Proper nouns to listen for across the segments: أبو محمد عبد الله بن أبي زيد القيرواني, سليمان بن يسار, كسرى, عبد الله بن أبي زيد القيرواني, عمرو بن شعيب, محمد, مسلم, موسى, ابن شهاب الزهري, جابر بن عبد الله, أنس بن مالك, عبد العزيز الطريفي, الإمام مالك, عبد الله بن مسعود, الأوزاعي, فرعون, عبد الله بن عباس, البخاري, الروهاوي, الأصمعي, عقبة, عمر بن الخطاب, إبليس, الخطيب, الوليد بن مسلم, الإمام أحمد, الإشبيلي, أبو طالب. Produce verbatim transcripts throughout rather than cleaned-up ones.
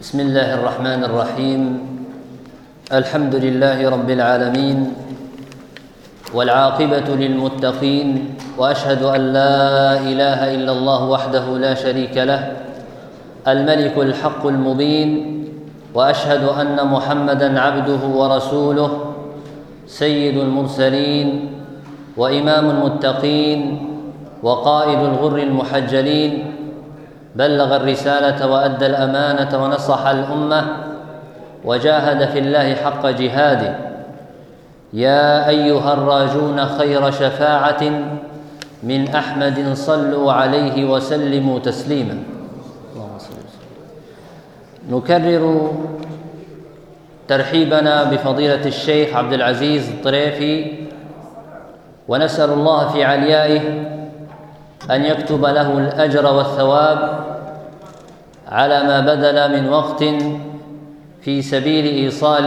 بسم الله الرحمن الرحيم. الحمد لله رب العالمين، والعاقبة للمتقين، وأشهد أن لا إله إلا الله وحده لا شريك له الملك الحق المبين، وأشهد أن محمدًا عبده ورسوله سيد المرسلين وإمام المتقين وقائد الغر المحجلين، بلغ الرسالة وأدى الأمانة ونصح الأمة وجاهد في الله حق جهاده. يا أيها الراجون خير شفاعة من أحمد صلوا عليه وسلموا تسليما. نكرر ترحيبنا بفضيلة الشيخ عبد العزيز الطريفي، ونسأل الله في عليائه أن يكتب له الأجر والثواب على ما بذل من وقت في سبيل إيصال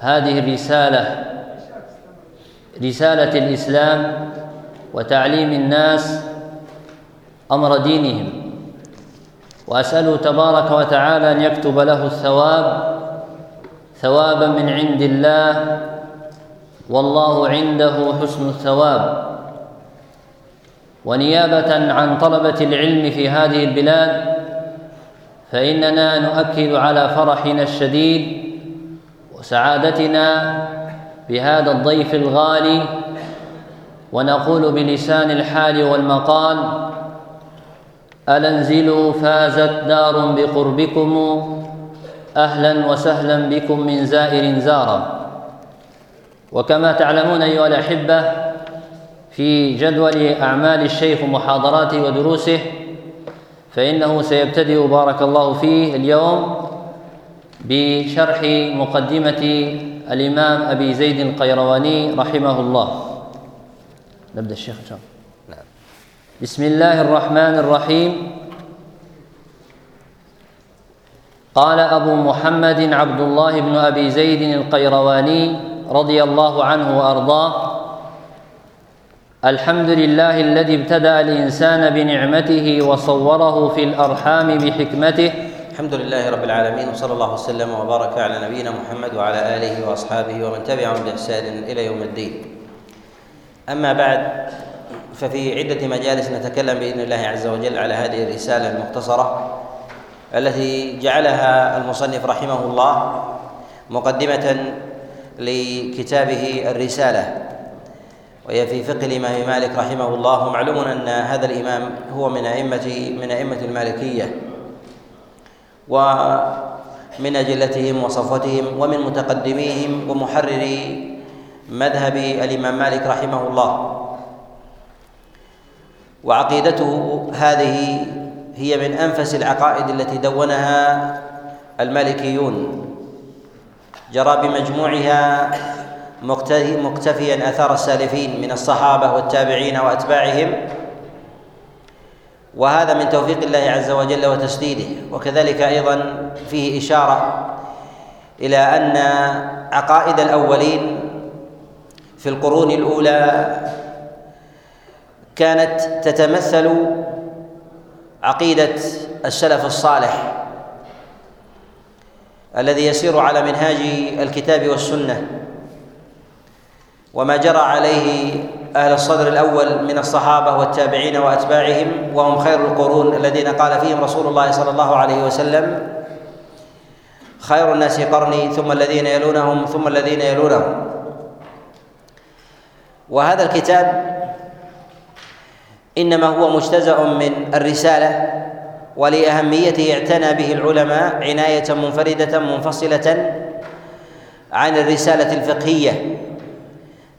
هذه الرسالة، رسالة الإسلام وتعليم الناس أمر دينهم، وأسأله تبارك وتعالى أن يكتب له الثواب ثوابا من عند الله، والله عنده حسن الثواب. ونيابة عن طلبة العلم في هذه البلاد، فإننا نؤكد على فرحنا الشديد وسعادتنا بهذا الضيف الغالي، ونقول بلسان الحال والمقال: ألا انزلوا فازت دار بقربكم، أهلا وسهلا بكم من زائر زارا. وكما تعلمون أيها الأحبة، في جدول أعمال الشيخ ومحاضراته ودروسه، فإنه سيبتدئ بارك الله فيه اليوم بشرح مقدمة الإمام أبي زيد القيرواني رحمه الله. نبدأ الشيخ إن شاء الله. نعم. بسم الله الرحمن الرحيم. قال أبو محمد عبد الله بن أبي زيد القيرواني رضي الله عنه وأرضاه: الحمد لله الذي ابتدأ الإنسان بنعمته وصوره في الأرحام بحكمته. الحمد لله رب العالمين، وصلى الله وسلم وبارك على نبينا محمد وعلى آله وأصحابه ومن تبعهم بإحسان إلى يوم الدين. أما بعد، ففي عدة مجالس نتكلم بإذن الله عز وجل على هذه الرسالة المختصرة التي جعلها المصنف رحمه الله مقدمة لكتابه الرسالة، وهي في فقه الإمام مالك رحمه الله. ومعلوم أن هذا الإمام هو من أئمة من أئمة المالكية، ومن أجلتهم وصفوتهم ومن متقدميهم ومحرري مذهب الإمام مالك رحمه الله. وعقيدته هذه هي من أنفس العقائد التي دونها المالكيون، جرى بمجموعها مقتفيا أثر السالفين من الصحابة والتابعين وأتباعهم، وهذا من توفيق الله عز وجل وتسديده. وكذلك أيضا فيه إشارة إلى أن عقائد الأولين في القرون الأولى كانت تتمثل عقيدة السلف الصالح الذي يسير على منهاج الكتاب والسنة وما جرى عليه أهل الصدر الأول من الصحابة والتابعين وأتباعهم، وهم خير القرون الذين قال فيهم رسول الله صلى الله عليه وسلم: خير الناس قرني ثم الذين يلونهم ثم الذين يلونهم. وهذا الكتاب إنما هو مجتزأ من الرسالة، ولأهميته اعتنى به العلماء عناية منفردة منفصلة عن الرسالة الفقهية،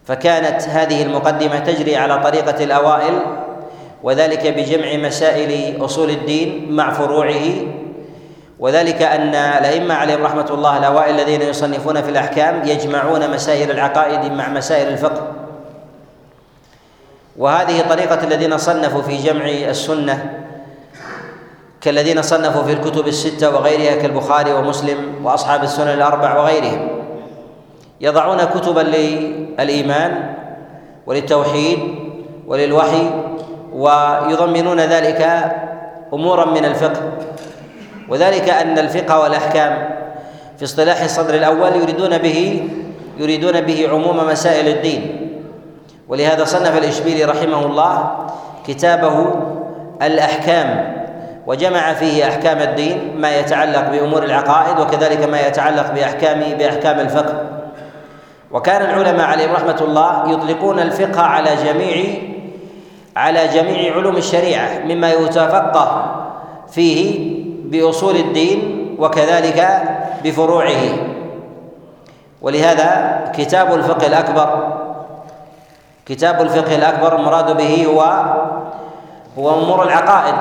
فكانت هذه المقدمة تجري على طريقة الأوائل، وذلك بجمع مسائل أصول الدين مع فروعه. وذلك أن الأئمة عليهم رحمة الله الأوائل الذين يصنفون في الأحكام يجمعون مسائل العقائد مع مسائل الفقه، وهذه طريقة الذين صنفوا في جمع السنة كالذين صنفوا في الكتب الستة وغيرها كالبخاري ومسلم وأصحاب السنن الأربع وغيرهم، يضعون كتبا للإيمان وللتوحيد وللوحي، ويضمنون ذلك أمورا من الفقه. وذلك أن الفقه والأحكام في اصطلاح الصدر الأول يريدون به يريدون به عموم مسائل الدين، ولهذا صنف الإشبيلي رحمه الله كتابه الأحكام وجمع فيه أحكام الدين، ما يتعلق بأمور العقائد وكذلك ما يتعلق بأحكام بأحكام الفقه. وكان العلماء عليهم رحمة الله يطلقون الفقه على جميع على جميع علوم الشريعة مما يتفقه فيه بأصول الدين وكذلك بفروعه. ولهذا كتاب الفقه الأكبر كتاب الفقه الأكبر المراد به هو هو أمور العقائد.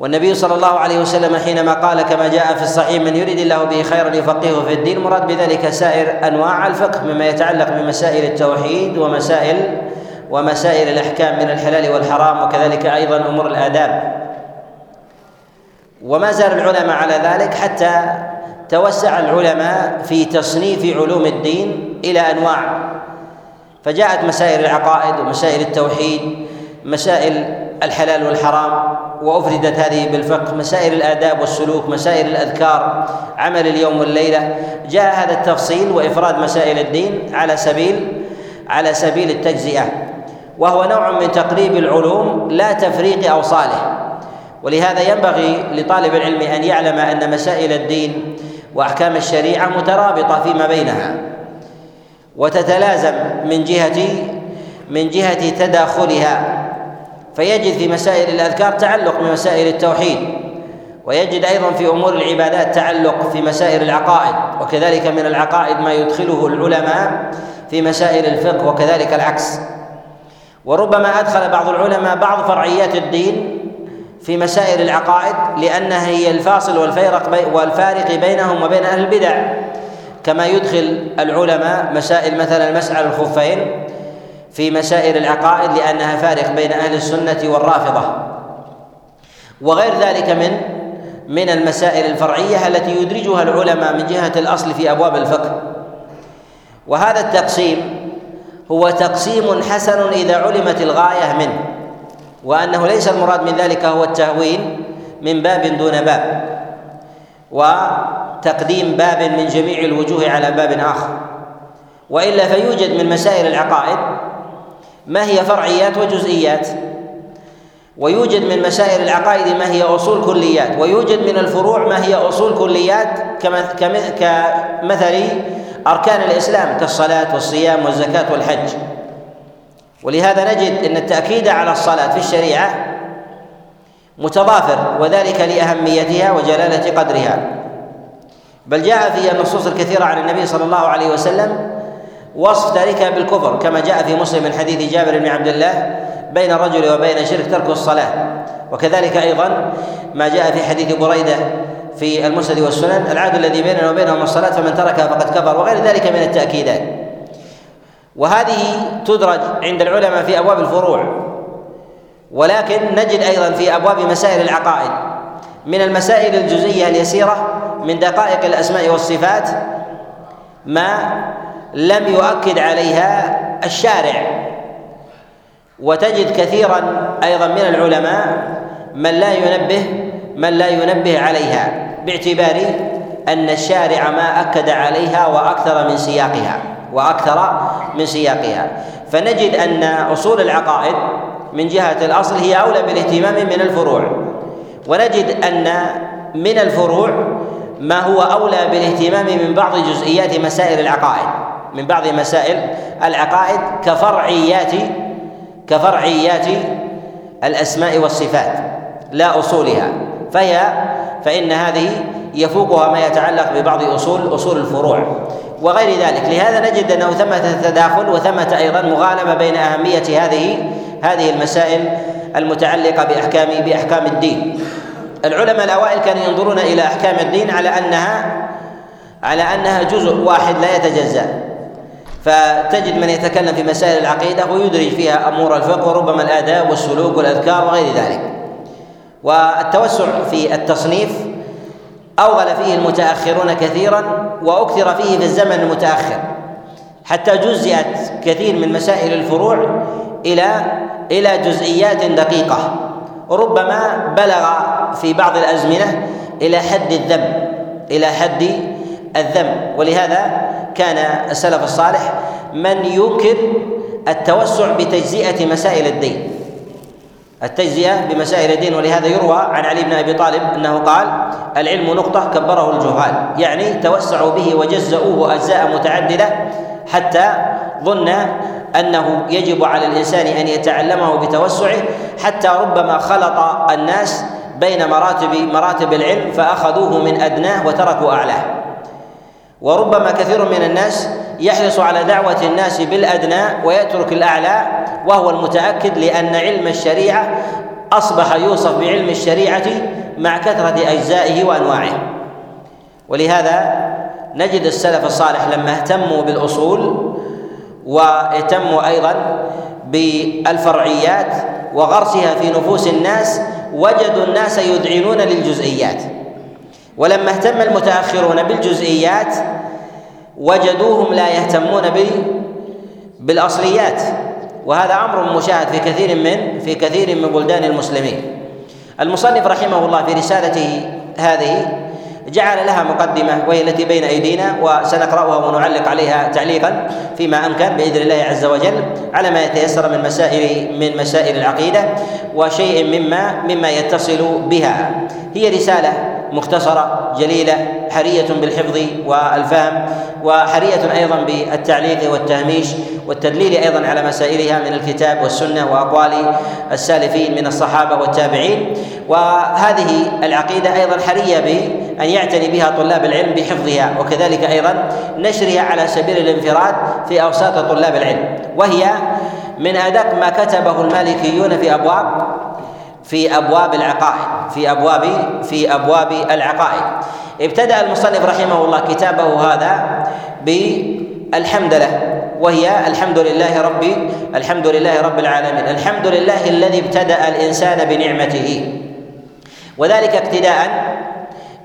والنبي صلى الله عليه وسلم حينما قال كما جاء في الصحيح: من يريد الله به خيرا يفقهه في الدين، مراد بذلك سائر أنواع الفقه مما يتعلق بمسائل التوحيد ومسائل ومسائل الأحكام من الحلال والحرام، وكذلك أيضا أمور الآداب. وما زال العلماء على ذلك حتى توسع العلماء في تصنيف علوم الدين إلى أنواع، فجاءت مسائل العقائد ومسائل التوحيد، مسائل الحلال والحرام، وأفردت هذه بالفقه، مسائل الآداب والسلوك، مسائل الأذكار، عمل اليوم والليلة. جاء هذا التفصيل وإفراد مسائل الدين على سبيل على سبيل التجزئة، وهو نوع من تقريب العلوم لا تفريق أوصاله. ولهذا ينبغي لطالب العلم أن يعلم أن مسائل الدين وأحكام الشريعة مترابطة فيما بينها وتتلازم من جهة من جهة تداخلها، فيجد في مسائل الأذكار تعلق بمسائل التوحيد، ويجد أيضا في أمور العبادات تعلق في مسائل العقائد، وكذلك من العقائد ما يدخله العلماء في مسائل الفقه وكذلك العكس. وربما أدخل بعض العلماء بعض فرعيات الدين في مسائل العقائد لأنها هي الفاصل والفيرق والفارق بينهم وبين أهل البدع، كما يدخل العلماء مسائل مثلا مسعى الخفين في مسائل العقائد لأنها فارق بين أهل السنة والرافضة، وغير ذلك من من المسائل الفرعية التي يدرجها العلماء من جهة الأصل في أبواب الفقه. وهذا التقسيم هو تقسيم حسن إذا علمت الغاية منه، وأنه ليس المراد من ذلك هو التهوين من باب دون باب، وتقديم باب من جميع الوجوه على باب آخر. وإلا فيوجد من مسائل العقائد ما هي فرعيات وجزئيات، ويوجد من مسائل العقائد ما هي أصول كليات، ويوجد من الفروع ما هي أصول كليات كمثل أركان الإسلام كالصلاة والصيام والزكاة والحج. ولهذا نجد أن التأكيد على الصلاة في الشريعة متضافر، وذلك لأهميتها وجلالة قدرها، بل جاء في النصوص الكثيرة عن النبي صلى الله عليه وسلم وصف تاركها بالكفر، كما جاء في مسلم من حديث جابر بن عبد الله: بين الرجل وبين شرك ترك الصلاة. وكذلك أيضا ما جاء في حديث بريدة في المسند والسنن: العهد الذي بيننا وبينهم الصلاة فمن تركها فقد كفر، وغير ذلك من التأكيدات. وهذه تدرج عند العلماء في أبواب الفروع، ولكن نجد أيضا في أبواب مسائل العقائد من المسائل الجزئية اليسيرة من دقائق الأسماء والصفات ما لم يؤكد عليها الشارع. وتجد كثيرا أيضا من العلماء من لا ينبه من لا ينبه عليها، باعتبار أن الشارع ما أكد عليها وأكثر من سياقها وأكثر من سياقها. فنجد أن أصول العقائد من جهة الأصل هي أولى بالاهتمام من الفروع، ونجد أن من الفروع ما هو أولى بالاهتمام من بعض جزئيات مسائل العقائد من بعض مسائل العقائد كفرعيات كفرعيات الأسماء والصفات لا أصولها، فهي فإن هذه يفوقها ما يتعلق ببعض أصول أصول الفروع وغير ذلك. لهذا نجد أنه ثمة تداخل وثمة أيضا مغالبة بين أهمية هذه هذه المسائل المتعلقة بأحكام بأحكام الدين. العلماء الأوائل كانوا ينظرون إلى أحكام الدين على أنها على أنها جزء واحد لا يتجزأ، فتجد من يتكلم في مسائل العقيدة ويدرج فيها أمور الفقه وربما الآداب والسلوك والأذكار وغير ذلك. والتوسع في التصنيف أوغل فيه المتأخرون كثيرا، وأكثر فيه في الزمن المتأخر، حتى جزئت كثير من مسائل الفروع إلى إلى جزئيات دقيقة، ربما بلغ بعض في بعض الأزمنة إلى حد الذم إلى حد الذم ولهذا كان السلف الصالح من ينكر التوسع بتجزئة مسائل الدين التجزئة بمسائل الدين ولهذا يروى عن علي بن أبي طالب أنه قال العلم نقطة كبره الجهال يعني توسعوا به وجزؤوه أجزاء متعددة حتى ظن أنه يجب على الإنسان أن يتعلمه بتوسعه حتى ربما خلط الناس بين مراتب مراتب العلم فأخذوه من أدناه وتركوا أعلاه وربما كثير من الناس يحرص على دعوة الناس بالأدنى ويترك الأعلى وهو المتأكد لأن علم الشريعة أصبح يوصف بعلم الشريعة مع كثرة أجزائه وأنواعه ولهذا نجد السلف الصالح لما اهتموا بالأصول واهتموا أيضا بالفرعيات وغرسها في نفوس الناس وجدوا الناس يذعنون للجزئيات ولما اهتم المتأخرون بالجزئيات وجدوهم لا يهتمون بالأصليات وهذا أمر مشاهد في كثير من في كثير من بلدان المسلمين. المصنف رحمه الله في رسالته هذه جعل لها مقدمة وهي التي بين أيدينا وسنقرأها ونعلق عليها تعليقا فيما أمكن بإذن الله عز وجل على ما يتيسر من مسائل من مسائل العقيدة وشيء مما مما يتصل بها. هي رسالة مختصرة جليلة حرية بالحفظ والفهم وحرية أيضا بالتعليق والتهميش والتدليل أيضا على مسائلها من الكتاب والسنة وأقوال السالفين من الصحابة والتابعين. وهذه العقيدة أيضا حرية بأن يعتني بها طلاب العلم بحفظها وكذلك أيضا نشرها على سبيل الانفراد في أوساط طلاب العلم وهي من أدق ما كتبه المالكيون في أبواب في أبواب العقائد في أبواب في أبواب العقائد. ابتدأ المصنف رحمه الله كتابه هذا بالحمدلة وهي الحمد لله رب الحمد لله رب العالمين الحمد لله الذي ابتدأ الإنسان بنعمته وذلك اقتداء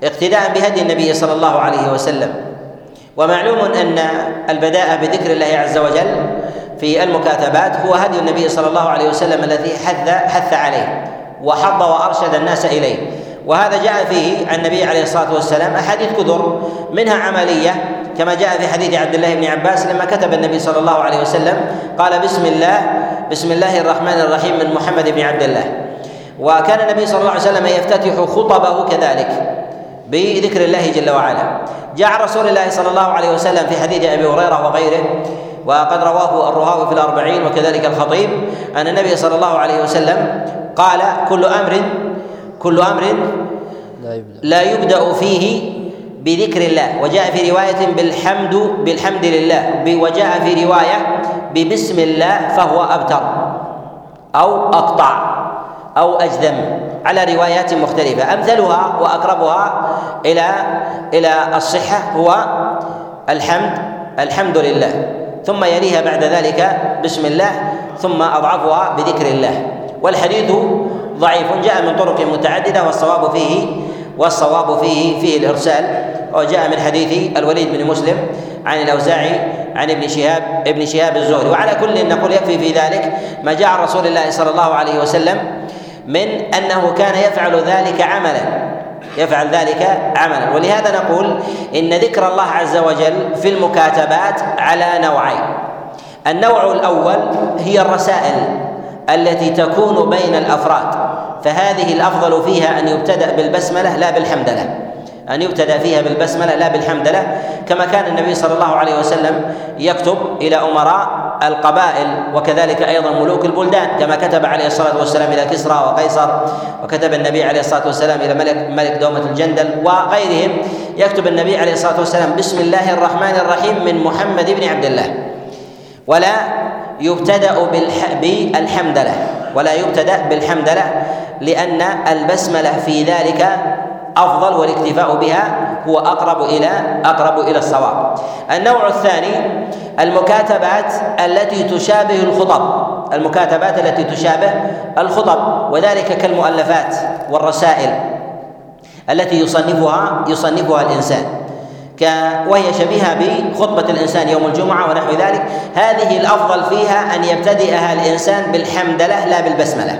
اقتداء بهدي النبي صلى الله عليه وسلم. ومعلوم أن البداء بذكر الله عز وجل في المكاتبات هو هدي النبي صلى الله عليه وسلم الذي حث حث عليه وحض وأرشد الناس إليه وهذا جاء فيه عن النبي عليه الصلاة والسلام أحاديث كثر منها عملية كما جاء في حديث عبد الله بن عباس لما كتب النبي صلى الله عليه وسلم قال بسم الله بسم الله الرحمن الرحيم من محمد بن عبد الله. وكان النبي صلى الله عليه وسلم يفتتح خطبه كذلك بذكر الله جل وعلا. جاء رسول الله صلى الله عليه وسلم في حديث أبي هريرة وغيره وقد رواه الروهاوي في الأربعين وكذلك الخطيب أن النبي صلى الله عليه وسلم قال كل أمر كل أمر لا يبدأ فيه بذكر الله وجاء في رواية بالحمد بالحمد لله وجاء في رواية ببسم الله فهو أبتر أو أقطع أو أجذم على روايات مختلفة. أمثلها وأقربها إلى إلى الصحة هو الحمد الحمد لله ثم يليها بعد ذلك بسم الله ثم أضعفها بذكر الله. والحديث ضعيف جاء من طرق متعددة والصواب فيه والصواب فيه فيه الإرسال وجاء من حديث الوليد بن مسلم عن الأوزاعي عن ابن شهاب ابن شهاب الزهري. وعلى كل نقول يكفي في ذلك ما جاء عن رسول الله صلى الله عليه وسلم من أنه كان يفعل ذلك عملا يفعل ذلك عملا. ولهذا نقول إن ذكر الله عز وجل في المكاتبات على نوعين. النوع الأول هي الرسائل التي تكون بين الأفراد فهذه الأفضل فيها أن يبتدأ بالبسملة لا بالحمدلة أن يبتدأ فيها بالبسملة لا بالحمدلة كما كان النبي صلى الله عليه وسلم يكتب إلى أمراء القبائل وكذلك أيضا ملوك البلدان كما كتب عليه الصلاة والسلام إلى كسرى وقيصر وكتب النبي عليه الصلاة والسلام إلى ملك ملك دومة الجندل وغيرهم. يكتب النبي عليه الصلاة والسلام بسم الله الرحمن الرحيم من محمد بن عبد الله ولا يبتدأ بالحمدلة ولا يبتدأ بالحمدلة لأن البسملة في ذلك أفضل والاكتفاء بها هو أقرب إلى أقرب إلى الصواب. النوع الثاني المكاتبات التي تشابه الخطب المكاتبات التي تشابه الخطب وذلك كالمؤلفات والرسائل التي يصنفها يصنفها الإنسان وهي شبيهة بخطبة الإنسان يوم الجمعة ونحو ذلك. هذه الأفضل فيها أن يبتدئها الإنسان بالحمدلة لا بالبسملة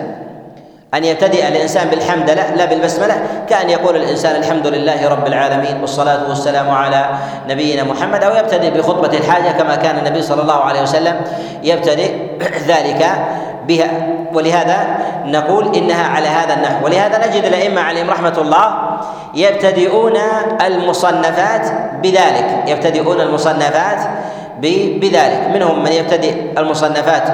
أن يبتدئ الإنسان بالحمد لا, لا بالبسملة، كأن يقول الإنسان الحمد لله رب العالمين والصلاة والسلام على نبينا محمد، أو يبتدئ بخطبة الحاجة كما كان النبي صلى الله عليه وسلم يبتدئ ذلك بها. ولهذا نقول إنها على هذا النحو. ولهذا نجد الأئمة عليهم رحمة الله يبتدئون المصنفات بذلك، يبتدئون المصنفات بذلك. منهم من يبتدئ المصنفات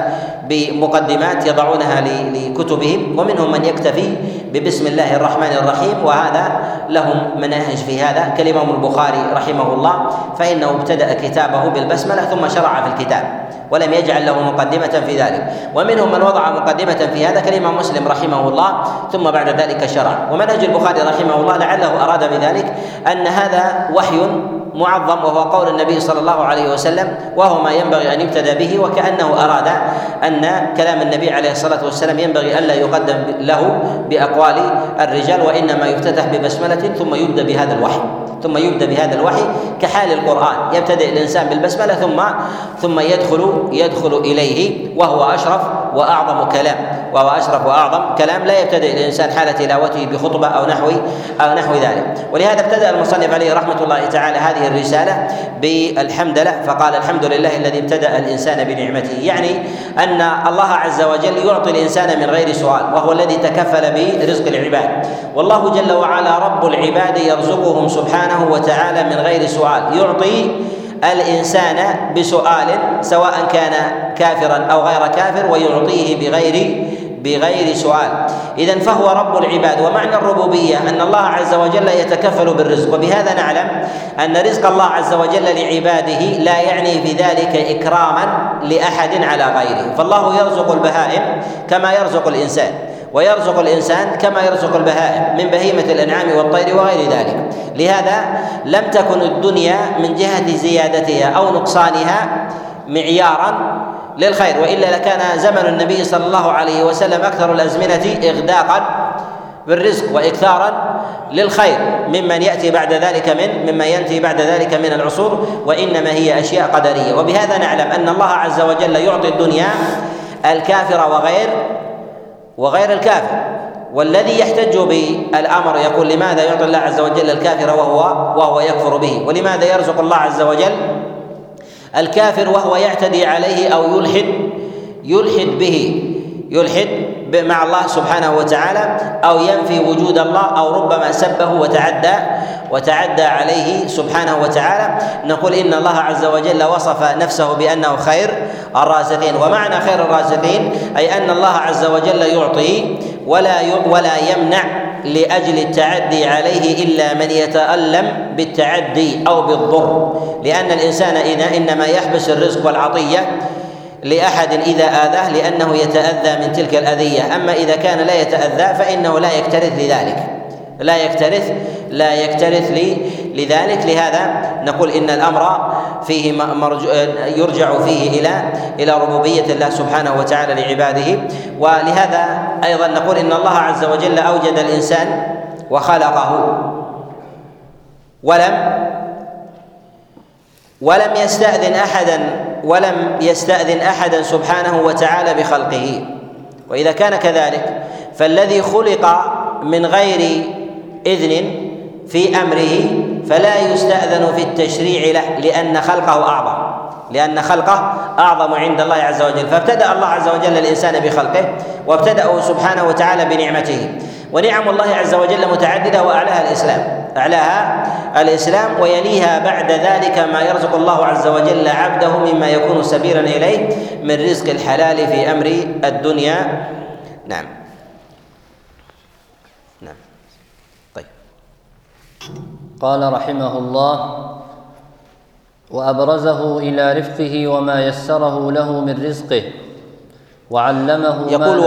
بمقدمات يضعونها لكتبهم، ومنهم من يكتفي ببسم الله الرحمن الرحيم، وهذا لهم مناهج في هذا. كالإمام البخاري رحمه الله فإنه ابتدأ كتابه بالبسملة ثم شرع في الكتاب ولم يجعل له مقدمة في ذلك. ومنهم من وضع مقدمة في هذا كالإمام مسلم رحمه الله ثم بعد ذلك شرع. ومنهج البخاري رحمه الله لعله أراد بذلك أن هذا وحي معظم، وهو قول النبي صلى الله عليه وسلم، وهو ما ينبغي أن يبتدى به، وكأنه أراد أن كلام النبي عليه الصلاة والسلام ينبغي ألا يقدم له بأقوال الرجال، وإنما يفتتح ببسملة ثم يبدأ بهذا الوحي ثم يبدأ بهذا الوحي كحال القرآن، يبتدئ الإنسان بالبسملة ثم ثم يدخل يدخل إليه، وهو أشرف وأعظم كلام وهو أشرف وأعظم كلام لا يبتدئ الإنسان حال تلاوته بخطبة أو نحو أو نحو ذلك. ولهذا ابتدأ المصنف عليه رحمة الله تعالى هذه الرسالة بالحمد لله، فقال الحمد لله الذي ابتدأ الإنسان بنعمته، يعني أن الله عز وجل يعطي الإنسان من غير سؤال، وهو الذي تكفل برزق العباد. والله جل وعلا رب العباد يرزقهم سبحانه وتعالى من غير سؤال، يعطي الإنسان بسؤال سواء كان كافرا أو غير كافر، ويعطيه بغير بغير سؤال. إذن فهو رب العباد. ومعنى الربوبية أن الله عز وجل يتكفل بالرزق، وبهذا نعلم أن رزق الله عز وجل لعباده لا يعني في ذلك إكراما لأحد على غيره، فالله يرزق البهائم كما يرزق الإنسان، ويرزق الإنسان كما يرزق البهائم من بهيمة الأنعام والطير وغير ذلك. لهذا لم تكن الدنيا من جهة زيادتها أو نقصانها معياراً للخير، وإلا لكان زمن النبي صلى الله عليه وسلم أكثر الأزمنة إغداقاً بالرزق وإكثاراً للخير ممن يأتي بعد ذلك من مما ينتهي بعد ذلك من العصور، وإنما هي أشياء قدرية. وبهذا نعلم أن الله عز وجل يعطي الدنيا الكافرة وغير وغير الكافر. والذي يحتج بالأمر يقول لماذا يعطي الله عز وجل الكافر وهو وهو يكفر به، ولماذا يرزق الله عز وجل الكافر وهو يعتدي عليه أو يلحد يلحد به يلحد مع الله سبحانه وتعالى، أو ينفي وجود الله، أو ربما سبه وتعدى وتعدى عليه سبحانه وتعالى. نقول إن الله عز وجل وصف نفسه بأنه خير الرازقين، ومعنى خير الرازقين أي أن الله عز وجل يعطي ولا ولا يمنع لأجل التعدي عليه إلا من يتألم بالتعدي أو بالضر، لأن الإنسان إنما يحبس الرزق والعطية لأحد إذا آذاه لأنه يتأذى من تلك الأذية، أما إذا كان لا يتأذى فإنه لا يكترث لذلك لا يكترث لا يكترث لذلك. لهذا نقول إن الأمر فيه يرجع فيه إلى إلى ربوبية الله سبحانه وتعالى لعباده. ولهذا أيضا نقول إن الله عز وجل أوجد الإنسان وخلقه ولم ولم يستأذن أحدا ولم يستأذن أحدا سبحانه وتعالى بخلقه. وإذا كان كذلك فالذي خلق من غير إذن في أمره فلا يستأذن في التشريع له، لأن خلقه أعظم لأن خلقه أعظم عند الله عز وجل. فابتدأ الله عز وجل الإنسان بخلقه، وابتدأه سبحانه وتعالى بنعمته. ونعم الله عز وجل متعددة، وأعلاها الإسلام أعلاها الإسلام ويليها بعد ذلك ما يرزق الله عز وجل عبده مما يكون سبيلا إليه من رزق الحلال في أمر الدنيا. نعم نعم طيب. قال رحمه الله: وأبرزه إلى رفقه وما يسره له من رزقه وعلمه، يقول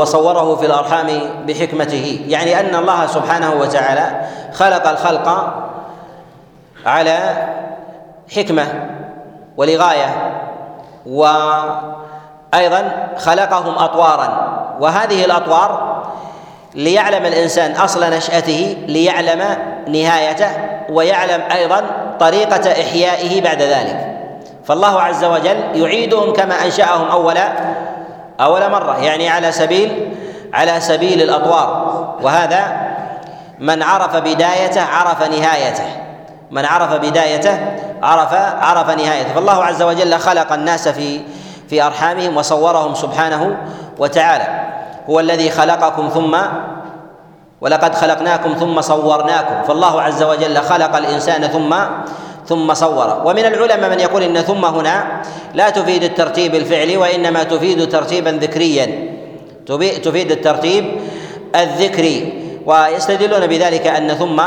وصوره في الأرحام بحكمته، يعني أن الله سبحانه وتعالى خلق الخلق على حكمة ولغاية، وأيضا خلقهم أطوارا، وهذه الأطوار ليعلم الإنسان أصل نشأته، ليعلم نهايته، ويعلم أيضا طريقة إحيائه بعد ذلك. فالله عز وجل يعيدهم كما أنشأهم أول أول مرة، يعني على سبيل على سبيل الأطوار، وهذا من عرف بدايته عرف نهايته، من عرف بدايته عرف عرف نهايته. فالله عز وجل خلق الناس في في أرحامهم وصورهم سبحانه وتعالى، هو الذي خلقكم ثم ولقد خلقناكم ثم صورناكم، فالله عز وجل خلق الإنسان ثم ثم صوره. ومن العلماء من يقول إن ثم هنا لا تفيد الترتيب الفعلي وإنما تفيد ترتيبا ذكريا، تفيد الترتيب الذكري، ويستدلون بذلك أن ثم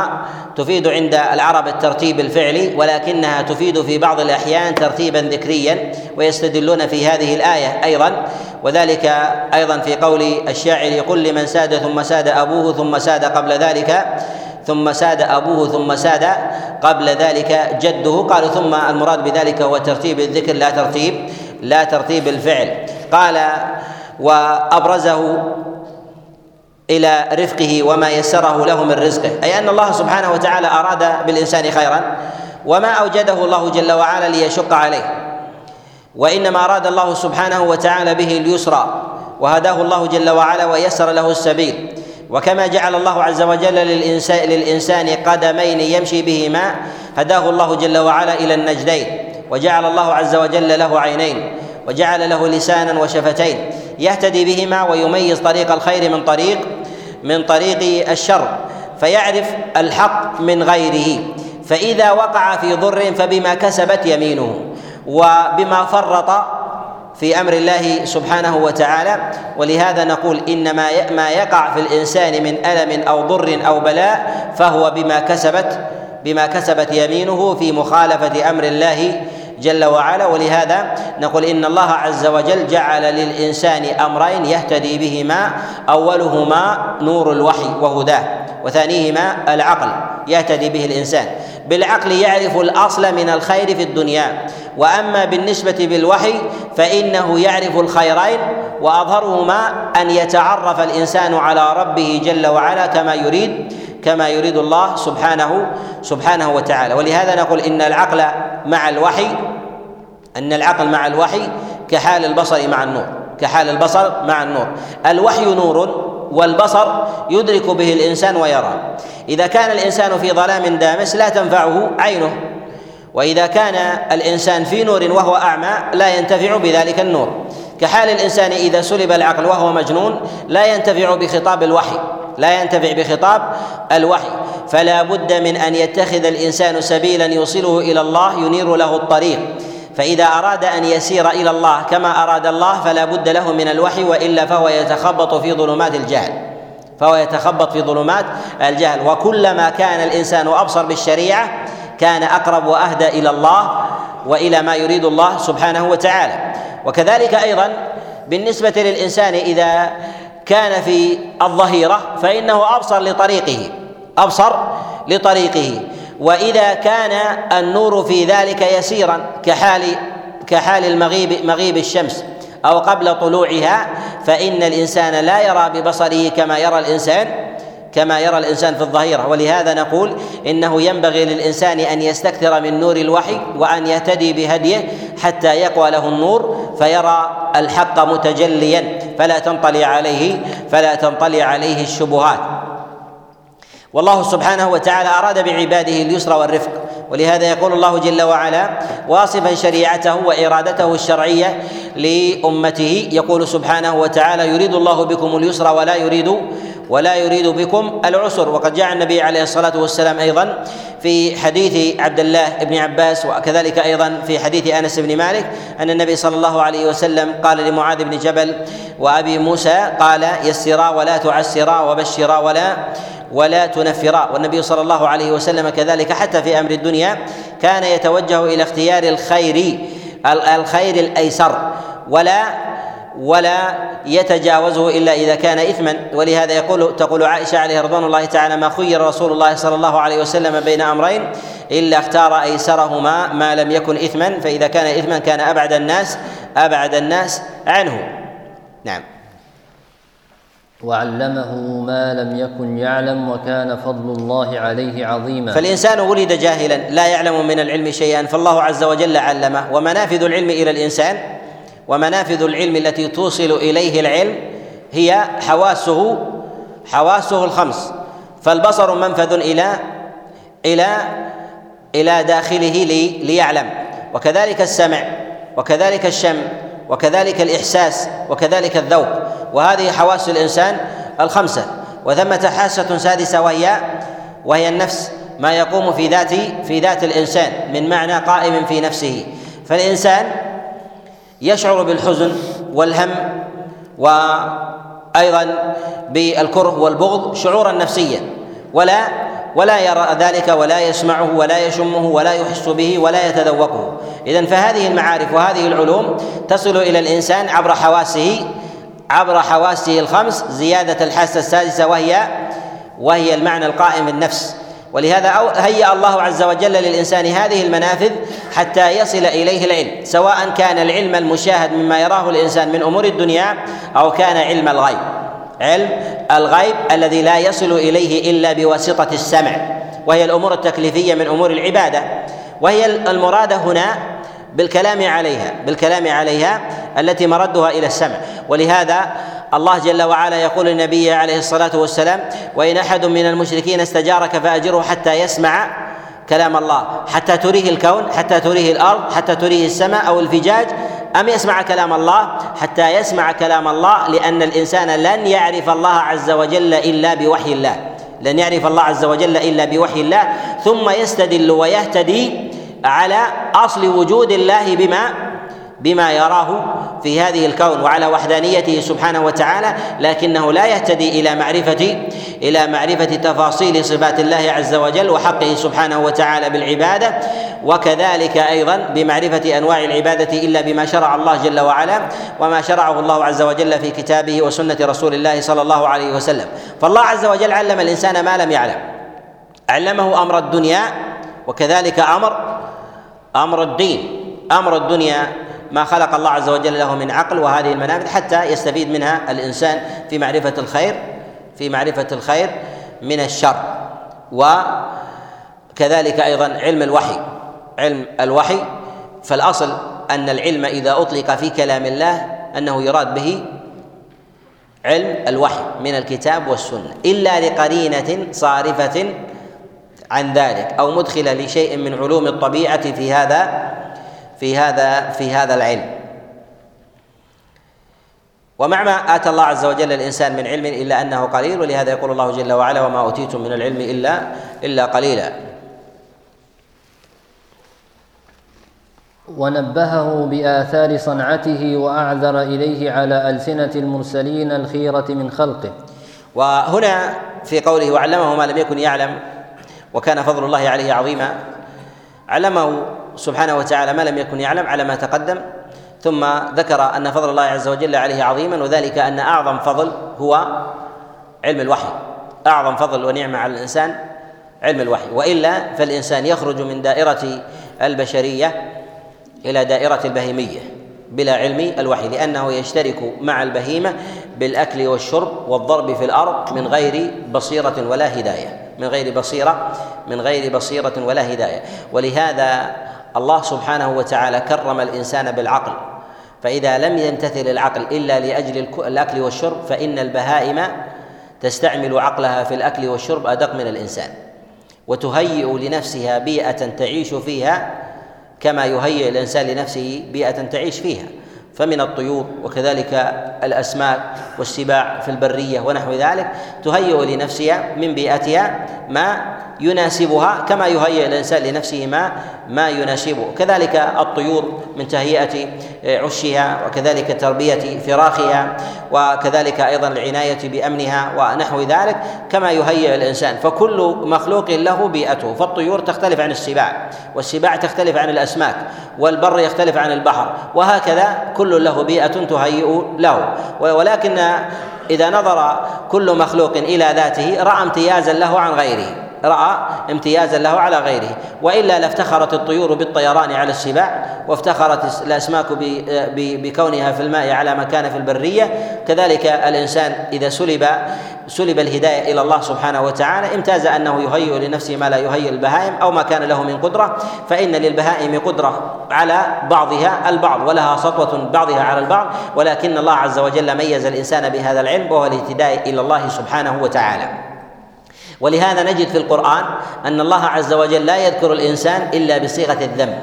تفيد عند العرب الترتيب الفعلي ولكنها تفيد في بعض الأحيان ترتيبا ذكريا، ويستدلون في هذه الآية أيضا، وذلك أيضا في قول الشاعر يقول لمن ساد ثم ساد أبوه ثم ساد قبل ذلك ثم ساد أبوه ثم ساد قبل ذلك جده، قالوا ثم المراد بذلك هو ترتيب الذكر لا ترتيب لا ترتيب الفعل. قال وأبرزه إلى رفقه وما يسره له من رزقه، أي أن الله سبحانه وتعالى أراد بالإنسان خيرا وما أوجده الله جل وعلا ليشق عليه، وإنما أراد الله سبحانه وتعالى به اليسرى، وهداه الله جل وعلا ويسر له السبيل. وكما جعل الله عز وجل للإنسان, للإنسان قدمين يمشي بهما، هداه الله جل وعلا إلى النجدين، وجعل الله عز وجل له عينين، وجعل له لسانا وشفتين يهتدي بهما ويميز طريق الخير من طريق من طريق الشر، فيعرف الحق من غيره. فإذا وقع في ضر فبما كسبت يمينه وبما فرط في أمر الله سبحانه وتعالى. ولهذا نقول إن ما يقع في الإنسان من ألم أو ضر أو بلاء فهو بما كسبت بما كسبت يمينه في مخالفة أمر الله جل وعلا. ولهذا نقول إن الله عز وجل جعل للإنسان أمرين يهتدي بهما، أولهما نور الوحي وهداه، وثانيهما العقل، يهتدي به الإنسان بالعقل يعرف الأصل من الخير في الدنيا. وأما بالنسبة بالوحي فإنه يعرف الخيرين، وأظهرهما أن يتعرف الإنسان على ربه جل وعلا كما يريد كما يريد الله سبحانه سبحانه وتعالى. ولهذا نقول إن العقل مع الوحي أن العقل مع الوحي كحال البصر مع النور، كحال البصر مع النور. الوحي نور والبصر يدرك به الإنسان ويرى. إذا كان الإنسان في ظلام دامس لا تنفعه عينه، وإذا كان الإنسان في نور وهو أعمى لا ينتفع بذلك النور، كحال الإنسان إذا سلب العقل وهو مجنون لا ينتفع بخطاب الوحي لا ينتفع بخطاب الوحي. فلا بد من أن يتخذ الإنسان سبيلا يوصله إلى الله ينير له الطريق، فإذا أراد أن يسير إلى الله كما أراد الله فلا بد له من الوحي، وإلا فهو يتخبط في ظلمات الجهل فهو يتخبط في ظلمات الجهل. وكلما كان الإنسان أبصر بالشريعة كان أقرب وأهدى إلى الله وإلى ما يريد الله سبحانه وتعالى. وكذلك أيضا بالنسبة للإنسان إذا كان في الظهيرة فإنه أبصر لطريقه أبصر لطريقه، وإذا كان النور في ذلك يسيرا كحال كحال المغيب مغيب الشمس أو قبل طلوعها فإن الإنسان لا يرى ببصره كما يرى الإنسان كما يرى الإنسان في الظهيرة. ولهذا نقول إنه ينبغي للإنسان أن يستكثر من نور الوحي وأن يهتدي بهديه حتى يقوى له النور فيرى الحق متجليا، فلا تنطلي عليه فلا تنطلي عليه الشبهات. والله سبحانه وتعالى أراد بعباده اليسر والرفق، ولهذا يقول الله جل وعلا واصفا شريعته وإرادته الشرعية لأمته، يقول سبحانه وتعالى يريد الله بكم اليسر ولا يريد ولا يريد بكم العسر. وقد جاء النبي عليه الصلاة والسلام أيضا في حديث عبد الله بن عباس، وكذلك أيضا في حديث أنس بن مالك أن النبي صلى الله عليه وسلم قال لمعاذ بن جبل وأبي موسى قال يسرا ولا تعسرا وبشرا ولا ولا تنفرا. والنبي صلى الله عليه وسلم كذلك حتى في أمر الدنيا كان يتوجه إلى اختيار الخير الخير الأيسر ولا ولا يتجاوزه إلا إذا كان إثما. ولهذا يقول تقول عائشة عليه رضوان الله تعالى ما خير رسول الله صلى الله عليه وسلم بين أمرين إلا اختار أيسرهما ما لم يكن إثما، فإذا كان إثما كان أبعد الناس أبعد الناس عنه. نعم. وعلمه ما لم يكن يعلم وكان فضل الله عليه عظيما. فالإنسان ولد جاهلا لا يعلم من العلم شيئا، فالله عز وجل علمه. ومنافذ العلم إلى الإنسان ومنافذ العلم التي توصل إليه العلم هي حواسه حواسه الخمس، فالبصر منفذ إلى إلى إلى داخله ليعلم، وكذلك السمع، وكذلك الشم، وكذلك الإحساس، وكذلك الذوق، وهذه حواس الإنسان الخمسة. وثمة حاسة سادسة وهي وهي النفس، ما يقوم في ذات في ذات الإنسان من معنى قائم في نفسه. فالإنسان يشعر بالحزن والهم وأيضا بالكره والبغض شعورا نفسيا، ولا ولا يرى ذلك ولا يسمعه ولا يشمه ولا يحس به ولا يتذوقه. إذن فهذه المعارف وهذه العلوم تصل إلى الإنسان عبر حواسه عبر حواسه الخمس، زيادة الحاسة السادسة وهي وهي المعنى القائم النفس. ولهذا هيأ الله عز وجل للإنسان هذه المنافذ حتى يصل إليه العلم، سواء كان العلم المشاهد مما يراه الإنسان من أمور الدنيا، أو كان علم الغيب علم الغيب الذي لا يصل إليه إلا بواسطة السمع، وهي الأمور التكليفية من أمور العبادة، وهي المرادة هنا بالكلام عليها بالكلام عليها التي مردها إلى السمع. ولهذا الله جل وعلا يقول للنبي عليه الصلاة والسلام: وإن أحد من المشركين استجارك فأجره حتى يسمع كلام الله، حتى تريه الكون، حتى تريه الأرض، حتى تريه السماء أو الفجاج، أم يسمع كلام الله، حتى يسمع كلام الله، لأن الإنسان لن يعرف الله عز وجل إلا بوحي الله لن يعرف الله عز وجل إلا بوحي الله ثم يستدل ويهتدي على أصل وجود الله بما بما يراه في هذه الكون وعلى وحدانيته سبحانه وتعالى، لكنه لا يهتدي إلى معرفة إلى معرفة تفاصيل صفات الله عز وجل وحقه سبحانه وتعالى بالعبادة، وكذلك أيضا بمعرفة أنواع العبادة إلا بما شرع الله جل وعلا وما شرعه الله عز وجل في كتابه وسنة رسول الله صلى الله عليه وسلم. فالله عز وجل علم الإنسان ما لم يعلم، علمه أمر الدنيا وكذلك أمر أمر الدين. أمر الدنيا ما خلق الله عز وجل له من عقل وهذه المنافذ حتى يستفيد منها الإنسان في معرفة الخير في معرفة الخير من الشر، وكذلك أيضا علم الوحي علم الوحي فالأصل أن العلم إذا أطلق في كلام الله أنه يراد به علم الوحي من الكتاب والسنة، إلا لقرينة صارفة عن ذلك أو مدخلة لشيء من علوم الطبيعة في هذا في هذا في هذا العلم. ومع ما آتى الله عز وجل الإنسان من علم إلا أنه قليل، ولهذا يقول الله جل وعلا: وما أوتيتم من العلم إلا إلا قليلا. ونبهه بآثار صنعته وأعذر إليه على ألسنة المرسلين الخيرة من خلقه. وهنا في قوله: وعلمه ما لم يكن يعلم وكان فضل الله عليه عظيما، علمه سبحانه وتعالى ما لم يكن يعلم على ما تقدم، ثم ذكر أن فضل الله عز وجل عليه عظيما، وذلك أن أعظم فضل هو علم الوحي، أعظم فضل ونعمة على الإنسان علم الوحي، وإلا فالإنسان يخرج من دائرة البشرية إلى دائرة البهيمية بلا علم الوحي، لأنه يشترك مع البهيمة بالأكل والشرب والضرب في الأرض من غير بصيرة ولا هداية من غير بصيرة من غير بصيرة ولا هداية. ولهذا الله سبحانه وتعالى كرم الإنسان بالعقل، فإذا لم يمتثل العقل إلا لأجل الأكل والشرب فإن البهائم تستعمل عقلها في الأكل والشرب أدق من الإنسان، وتهيئ لنفسها بيئة تعيش فيها كما يهيئ الإنسان لنفسه بيئة تعيش فيها، فمن الطيور وكذلك الأسماك والسباع في البرية ونحو ذلك، تهيئ لنفسها من بيئتها ما يناسبها كما يهيئ الإنسان لنفسه ما ما يناسبه، كذلك الطيور من تهيئة عشها وكذلك تربية فراخها وكذلك أيضا العناية بأمنها ونحو ذلك كما يهيئ الإنسان، فكل مخلوق له بيئته. فالطيور تختلف عن السباع، والسباع تختلف عن الأسماك، والبر يختلف عن البحر، وهكذا كل له بيئة تهيئ له. ولكن إذا نظر كل مخلوق إلى ذاته رأى امتيازا له عن غيره، رعى امتيازا له على غيره، وإلا لافتخرت الطيور بالطيران على السباع، وافتخرت الأسماك بكونها في الماء على ما كان في البرية. كذلك الإنسان إذا سلب سلب الهداية إلى الله سبحانه وتعالى امتاز أنه يهيئ لنفسه ما لا يهيئ البهائم أو ما كان له من قدرة، فإن للبهائم قدرة على بعضها البعض ولها سطوة بعضها على البعض، ولكن الله عز وجل ميز الإنسان بهذا العلم وهو الاهتداء إلى الله سبحانه وتعالى. ولهذا نجد في القرآن أن الله عز وجل لا يذكر الإنسان إلا بصيغة الذم.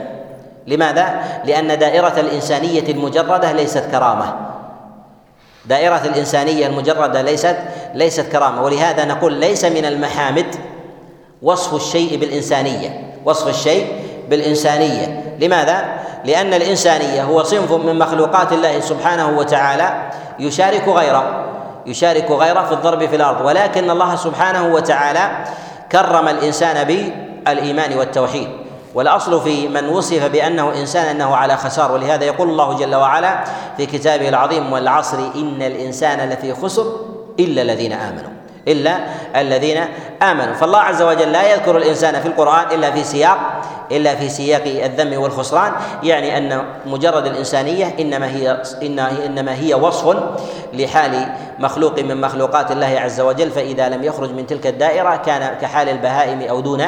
لماذا؟ لأن دائرة الإنسانية المجردة ليست كرامة، دائرة الإنسانية المجردة ليست ليست كرامة. ولهذا نقول ليس من المحامد وصف الشيء بالإنسانية، وصف الشيء بالإنسانية. لماذا؟ لأن الإنسانية هو صنف من مخلوقات الله سبحانه وتعالى يشارك غيره يشارك غيره في الضرب في الأرض، ولكن الله سبحانه وتعالى كرم الإنسان بالإيمان والتوحيد. والأصل في من وصف بأنه إنسان أنه على خسار، ولهذا يقول الله جل وعلا في كتابه العظيم: والعصر إن الإنسان لفي خسر إلا الذين آمنوا إلا الذين آمنوا. فالله عز وجل لا يذكر الإنسان في القرآن إلا في سياق إلا في سياق الذم والخسران، يعني أن مجرد الإنسانية إنما هي إنما هي وصف لحال مخلوق من مخلوقات الله عز وجل، فإذا لم يخرج من تلك الدائرة كان كحال البهائم أو دون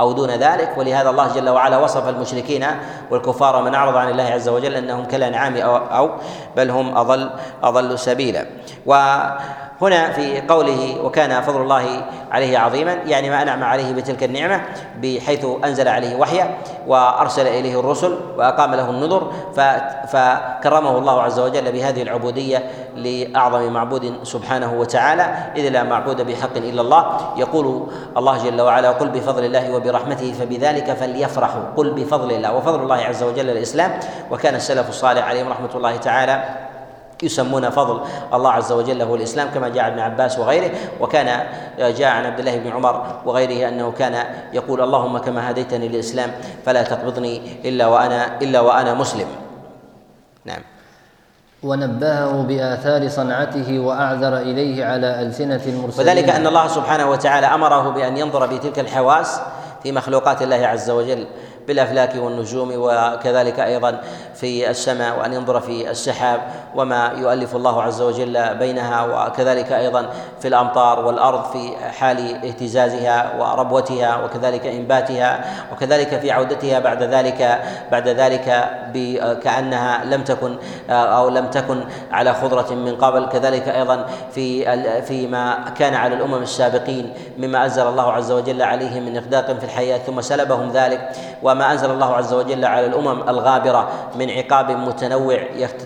أو دون ذلك. ولهذا الله جل وعلا وصف المشركين والكفار من أعرض عن الله عز وجل أنهم كالأنعام أو, أو بل هم أضل أضل سبيلا. وهنا في قوله وكان فضل الله عليه عظيما، يعني ما أنعم عليه بتلك النعمة بحيث أنزل عليه وحيه وأرسل إليه الرسل وأقام له النذر، فكرمه الله عز وجل بهذه العبودية لأعظم معبود سبحانه وتعالى، إذ لا معبود بحق إلا الله. يقول الله جل وعلا: قل بفضل الله وبرحمته فبذلك فليفرحوا. قل بفضل الله، وفضل الله عز وجل الإسلام، وكان السلف الصالح عليهم رحمة الله تعالى يسمون فضل الله عز وجل هو الإسلام، كما جاء ابن عباس وغيره، وكان جاء عن عبد الله بن عمر وغيره أنه كان يقول: اللهم كما هديتني للإسلام فلا تقبضني إلا وأنا إلا وأنا مسلم. نعم. ونبهه بآثار صنعته وأعذر إليه على ألسنة المرسلين، وذلك أن الله سبحانه وتعالى أمره بأن ينظر بتلك الحواس في مخلوقات الله عز وجل بالأفلاك والنجوم، وكذلك أيضا في السماء، وأن ينظر في السحاب وما يؤلف الله عز وجل بينها، وكذلك أيضا في الأمطار والأرض في حال اهتزازها وربوتها، وكذلك إنباتها، وكذلك في عودتها بعد ذلك بعد ذلك كأنها لم تكن أو لم تكن على خضرة من قبل. كذلك أيضا في فيما كان على الأمم السابقين مما أنزل الله عز وجل عليهم من إغداق في الحياة ثم سلبهم ذلك، وما أنزل الله عز وجل على الأمم الغابرة من عقاب متنوع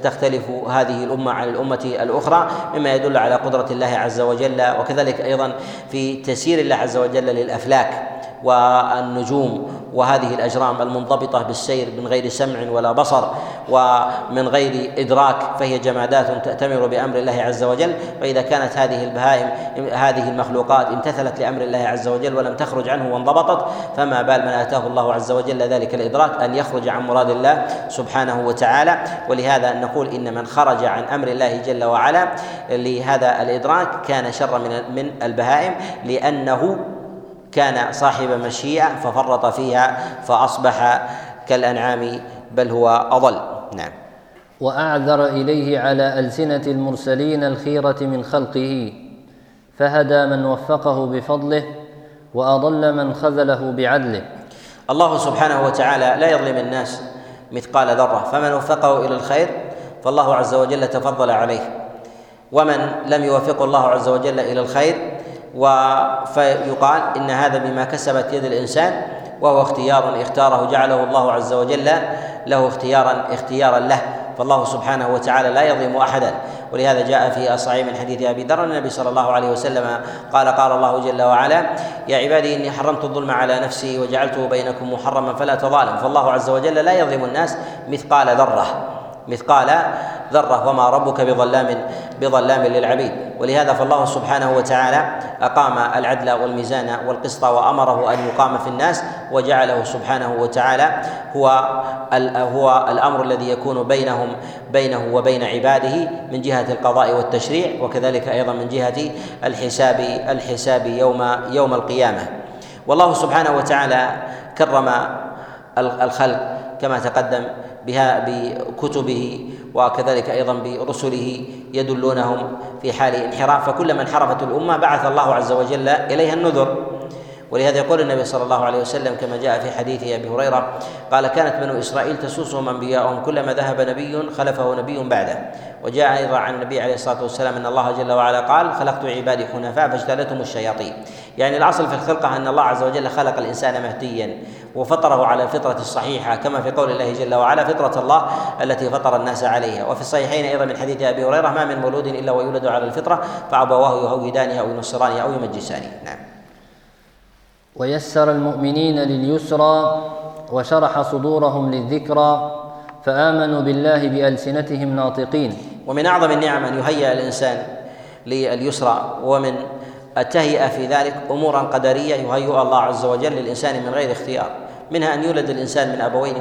تختلف هذه الأمة عن الأمة الأخرى مما يدل على قدرة الله عز وجل. وكذلك أيضا في تسيير الله عز وجل للأفلاك والنجوم وهذه الأجرام المنضبطة بالسير من غير سمع ولا بصر ومن غير إدراك، فهي جمادات تأتمر بأمر الله عز وجل. فإذا كانت هذه البهائم هذه المخلوقات امتثلت لأمر الله عز وجل ولم تخرج عنه وانضبطت، فما بال من آتاه الله عز وجل ذلك الإدراك أن يخرج عن مراد الله سبحانه وتعالى. ولهذا نقول إن من خرج عن أمر الله جل وعلا لهذا الإدراك كان شر من البهائم، لأنه كان صاحب مشيئة ففرط فيها فأصبح كالأنعام بل هو أضل. نعم. وأعذر إليه على ألسنة المرسلين الخيرة من خلقه، فهدى من وفقه بفضله وأضل من خذله بعدله. الله سبحانه وتعالى لا يظلم الناس مثقال ذرة، فمن وفقه إلى الخير فالله عز وجل تفضل عليه، ومن لم يوفقه الله عز وجل إلى الخير وفيقال إن هذا بما كسبت يد الإنسان، وهو اختيار اختاره جعله الله عز وجل له اختيارا اختيارا له، فالله سبحانه وتعالى لا يظلم أحدا. ولهذا جاء في الأصمعي من حديث أبي ذر النبي صلى الله عليه وسلم قال: قال الله جل وعلا: يا عبادي إني حرمت الظلم على نفسي وجعلته بينكم محرما فلا تظالموا. فالله عز وجل لا يظلم الناس مثقال ذرة مثقال ذرة وما ربك بظلام بظلام للعبيد. ولهذا فالله سبحانه وتعالى أقام العدل والميزان والقسط وأمره أن يقام في الناس، وجعله سبحانه وتعالى هو هو الأمر الذي يكون بينهم بينه وبين عباده من جهة القضاء والتشريع، وكذلك أيضا من جهة الحساب الحساب يوم يوم القيامة. والله سبحانه وتعالى كرم الخلق كما تقدم بها بكتبه وكذلك أيضا برسله يدلونهم في حال انحراف، فكلما انحرفت الأمة بعث الله عز وجل إليها النذر. ولهذا يقول النبي صلى الله عليه وسلم كما جاء في حديث أبي هريرة قال: كانت بنو إسرائيل تسوسهم أنبياؤهم، كلما ذهب نبي خلفه نبي بعده. وجاء أيضا عن النبي عليه الصلاة والسلام أن الله جل وعلا قال: خلقت عبادي حنفاء فاجتالتهم الشياطين. يعني الأصل في الخلقة أن الله عز وجل خلق الإنسان مهديا وفطره على الفطرة الصحيحة، كما في قول الله جل وعلا: فطرة الله التي فطر الناس عليها. وفي الصحيحين أيضا من حديث أبي هريرة: ما من مولود إلا ويولد على الفطرة فأبواه يهودانه أو ينصرانه أو يمجسانه. نعم. ويسر المؤمنين لليسرى وشرح صدورهم للذكرى فآمنوا بالله بألسنتهم ناطقين. ومن أعظم النعم أن يهيأ الإنسان لليسرى، ومن التهيئة في ذلك أمورا قدرية يهيئها الله عز وجل للإنسان من غير اختيار، منها أن يولد الإنسان من أبوين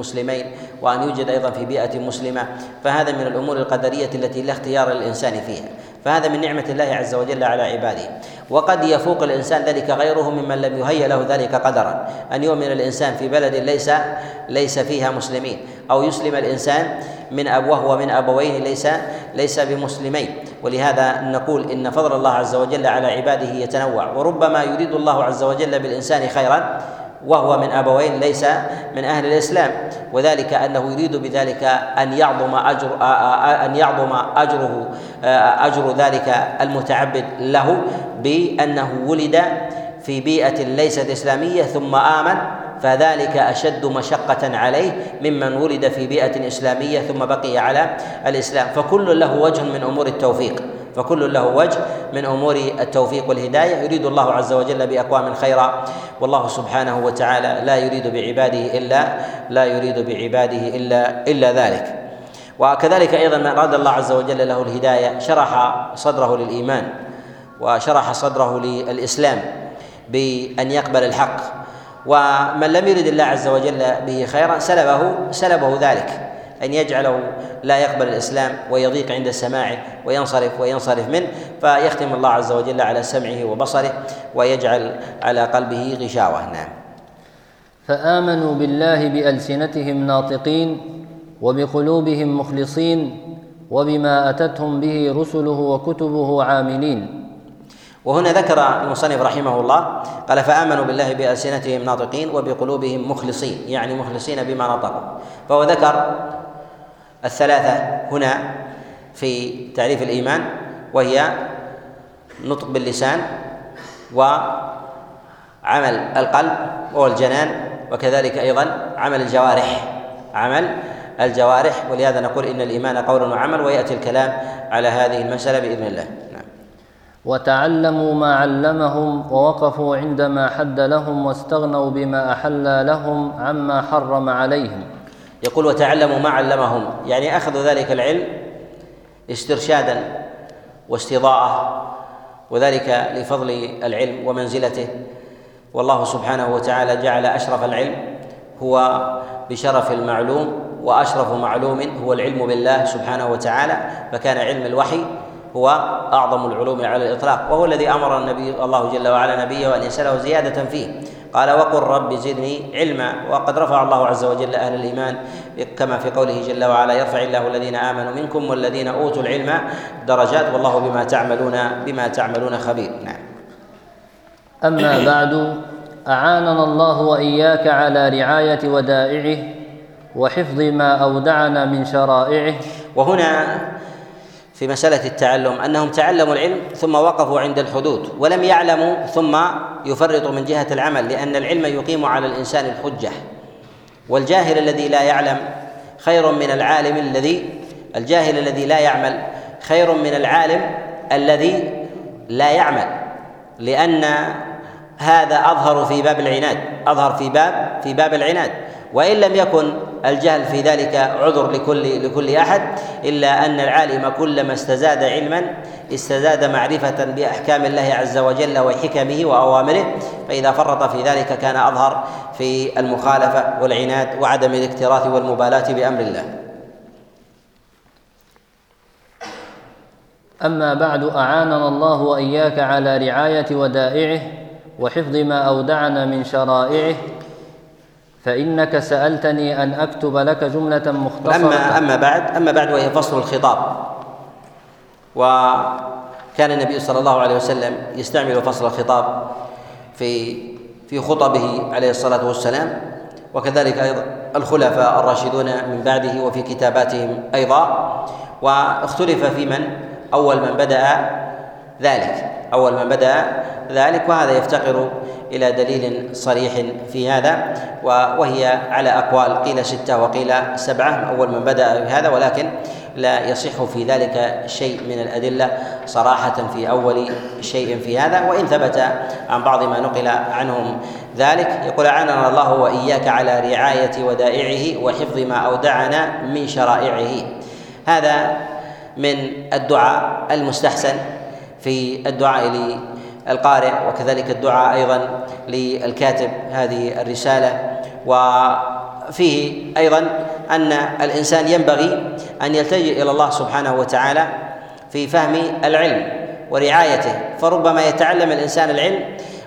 مسلمين وأن يوجد أيضا في بيئة مسلمة، فهذا من الأمور القدرية التي لا اختيار للإنسان فيها، فهذا من نعمة الله عز وجل على عباده. وقد يفوق الإنسان ذلك غيره ممن لم يهيأ له ذلك قدرا، أن يؤمن الإنسان في بلد ليس ليس فيها مسلمين، أو يسلم الإنسان من أبوه ومن أبوين ليس ليس بمسلمين. ولهذا نقول إن فضل الله عز وجل على عباده يتنوع، وربما يريد الله عز وجل بالإنسان خيرا وهو من أبوين ليس من أهل الإسلام، وذلك أنه يريد بذلك أن يعظم أجر أن يعظم أجره أجر ذلك المتعبد له بأنه ولد في بيئة ليست إسلامية ثم آمن، فذلك أشد مشقة عليه ممن ولد في بيئة إسلامية ثم بقي على الإسلام. فكل له وجه من أمور التوفيق، فكل له وجه من أمور التوفيق والهداية، يريد الله عز وجل بأقوام خيرا، والله سبحانه وتعالى لا يريد بعباده إلا لا يريد بعباده إلا إلا ذلك. وكذلك أيضا من أراد الله عز وجل له الهداية شرح صدره للإيمان وشرح صدره للإسلام بأن يقبل الحق، ومن لم يرد الله عز وجل به خيرا سلبه سلبه ذلك، أن يجعله لا يقبل الإسلام ويضيق عند سماعه وينصرف وينصرف منه، فيختم الله عز وجل على سمعه وبصره ويجعل على قلبه غشاوة. نعم. فآمنوا بالله بألسنتهم ناطقين وبقلوبهم مخلصين وبما أتتهم به رسله وكتبه عاملين. وهنا ذكر المصنف رحمه الله قال: فآمنوا بالله بألسنتهم ناطقين وبقلوبهم مخلصين، يعني مخلصين بما نطقوا. فهو ذكر الثلاثة هنا في تعريف الإيمان، وهي نطق باللسان وعمل القلب والجنان، وكذلك أيضا عمل الجوارح عمل الجوارح ولهذا نقول إن الإيمان قول وعمل، ويأتي الكلام على هذه المسألة بإذن الله. وتعلموا ما علمهم ووقفوا عندما حد لهم واستغنوا بما أحل لهم عما حرم عليهم. يقول: وتعلموا ما علمهم، يعني أخذوا ذلك العلم استرشادا واستضاءة، وذلك لفضل العلم ومنزلته. والله سبحانه وتعالى جعل أشرف العلم هو بشرف المعلوم، وأشرف معلوم هو العلم بالله سبحانه وتعالى، فكان علم الوحي هو أعظم العلوم على الإطلاق، وهو الذي أمر النبي الله جل وعلا نبيه أن يسأله زيادة فيه، قال: وقل رب زدني علما. وقد رفع الله عز وجل أهل الإيمان كما في قوله جل وعلا: يرفع الله الذين آمنوا منكم والذين أوتوا العلم درجات والله بما تعملون بما تعملون خبير. نعم. أما بعد، أعاننا الله وإياك على رعاية ودائعه وحفظ ما أودعنا من شرائعه. وهنا في مسألة التعلم أنهم تعلموا العلم ثم وقفوا عند الحدود ولم يعلموا ثم يفرطوا من جهة العمل، لأن العلم يقيم على الإنسان الحجة، والجاهل الذي لا يعلم خير من العالم الذي الجاهل الذي لا يعمل خير من العالم الذي لا يعمل، لأن هذا أظهر في باب العناد أظهر في باب في باب العناد، وإن لم يكن الجهل في ذلك عذر لكل لكل أحد، إلا أن العالم كلما استزاد علما استزاد معرفة بأحكام الله عز وجل وحكمه وأوامره، فإذا فرط في ذلك كان أظهر في المخالفة والعناد وعدم الاكتراث والمبالاة بأمر الله. أما بعد، أعاننا الله وإياك على رعاية ودائعه وحفظ ما أودعنا من شرائعه، فإنك سألتني أن أكتب لك جملة مختصرة. أما, أما بعد أما بعد وهي فصل الخطاب. وكان النبي صلى الله عليه وسلم يستعمل فصل الخطاب في في خطبه عليه الصلاة والسلام، وكذلك أيضا الخلفاء الراشدون من بعده وفي كتاباتهم أيضا. واختلف في من أول من بدأ ذلك أول من بدأ ذلك وهذا يفتقر إلى دليل صريح في هذا، وهي على أقوال، قيل ستة وقيل سبعة أول من بدأ بهذا، ولكن لا يصح في ذلك شيء من الأدلة صراحة في أول شيء في هذا، وإن ثبت عن بعض ما نقل عنهم ذلك. يقول: أعننا الله وإياك على رعاية ودائعه وحفظ ما أودعنا من شرائعه. هذا من الدعاء المستحسن في الدعاء للقارئ، وكذلك الدعاء أيضا للكاتب هذه الرسالة. وفيه أيضا أن الإنسان ينبغي أن يلتجئ إلى الله سبحانه وتعالى في فهم العلم ورعايته، فربما يتعلم الإنسان العلم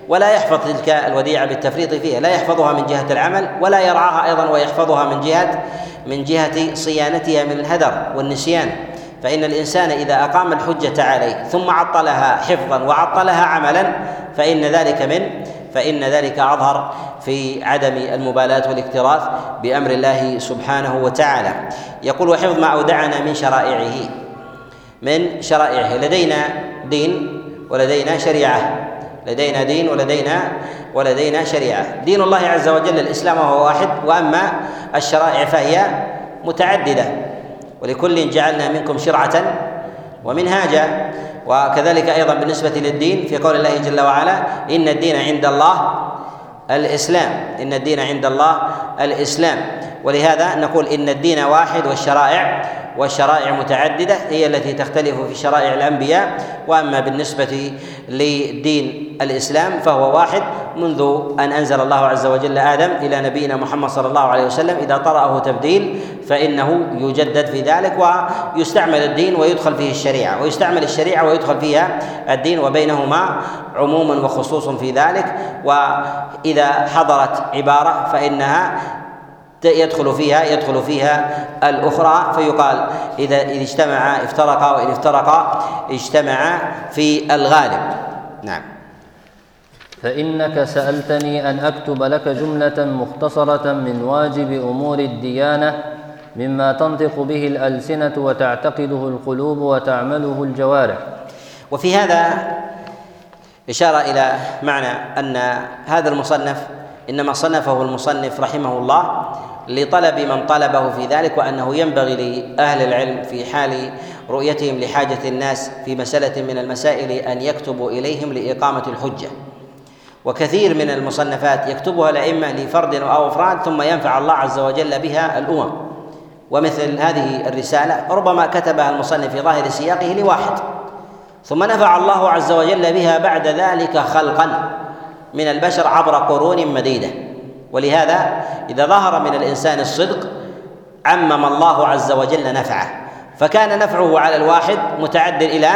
ولا يحفظ تلك الوديعة بالتفريط فيها، لا يحفظها من جهة العمل ولا يرعاها أيضا ويحفظها من جهة من جهة صيانتها من الهدر والنسيان. فإن الإنسان إذا أقام الحجة عليه ثم عطلها حفظا وعطلها عملا فإن ذلك من فإن ذلك أظهر في عدم المبالاة والاكتراث بأمر الله سبحانه وتعالى. يقول: وحفظ ما أودعنا من شرائعه من شرائعه لدينا دين ولدينا شريعة لدينا دين ولدينا ولدينا شريعة. دين الله عز وجل الإسلام هو واحد، وأما الشرائع فهي متعددة، ولكل جعلنا منكم شرعة ومنهاجا. وكذلك أيضا بالنسبة للدين في قول الله جل وعلا: إن الدين عند الله الإسلام إن الدين عند الله الإسلام. ولهذا نقول إن الدين واحد والشرائع والشرائع متعددة، هي التي تختلف في شرائع الأنبياء. وأما بالنسبة لدين الإسلام فهو واحد منذ أن أنزل الله عز وجل آدم إلى نبينا محمد صلى الله عليه وسلم، إذا طرأه تبديل فإنه يجدد في ذلك، ويستعمل الدين ويدخل فيه الشريعة، ويستعمل الشريعة ويدخل فيها الدين، وبينهما عموم وخصوص في ذلك. وإذا حضرت عبارة فإنها يدخل فيها يدخل فيها الأخرى، فيقال إذا اجتمع افترقا وإن افترقا اجتمعا في الغالب. نعم. فإنك سألتني أن أكتب لك جملة مختصرة من واجب أمور الديانة، مما تنطق به الألسنة وتعتقده القلوب وتعمله الجوارح. وفي هذا إشارة إلى معنى أن هذا المصنف إنما صنفه المصنف رحمه الله لطلب من طلبه في ذلك، وأنه ينبغي لأهل العلم في حال رؤيتهم لحاجة الناس في مسألة من المسائل أن يكتبوا إليهم لإقامة الحجة. وكثير من المصنفات يكتبها الأئمة لفرد أو أفراد ثم ينفع الله عز وجل بها الأمم، ومثل هذه الرسالة ربما كتبها المصنف في ظاهر سياقه لواحد ثم نفع الله عز وجل بها بعد ذلك خلقا من البشر عبر قرون مديدة. ولهذا إذا ظهر من الإنسان الصدق عمم الله عز وجل نفعه، فكان نفعه على الواحد متعدل إلى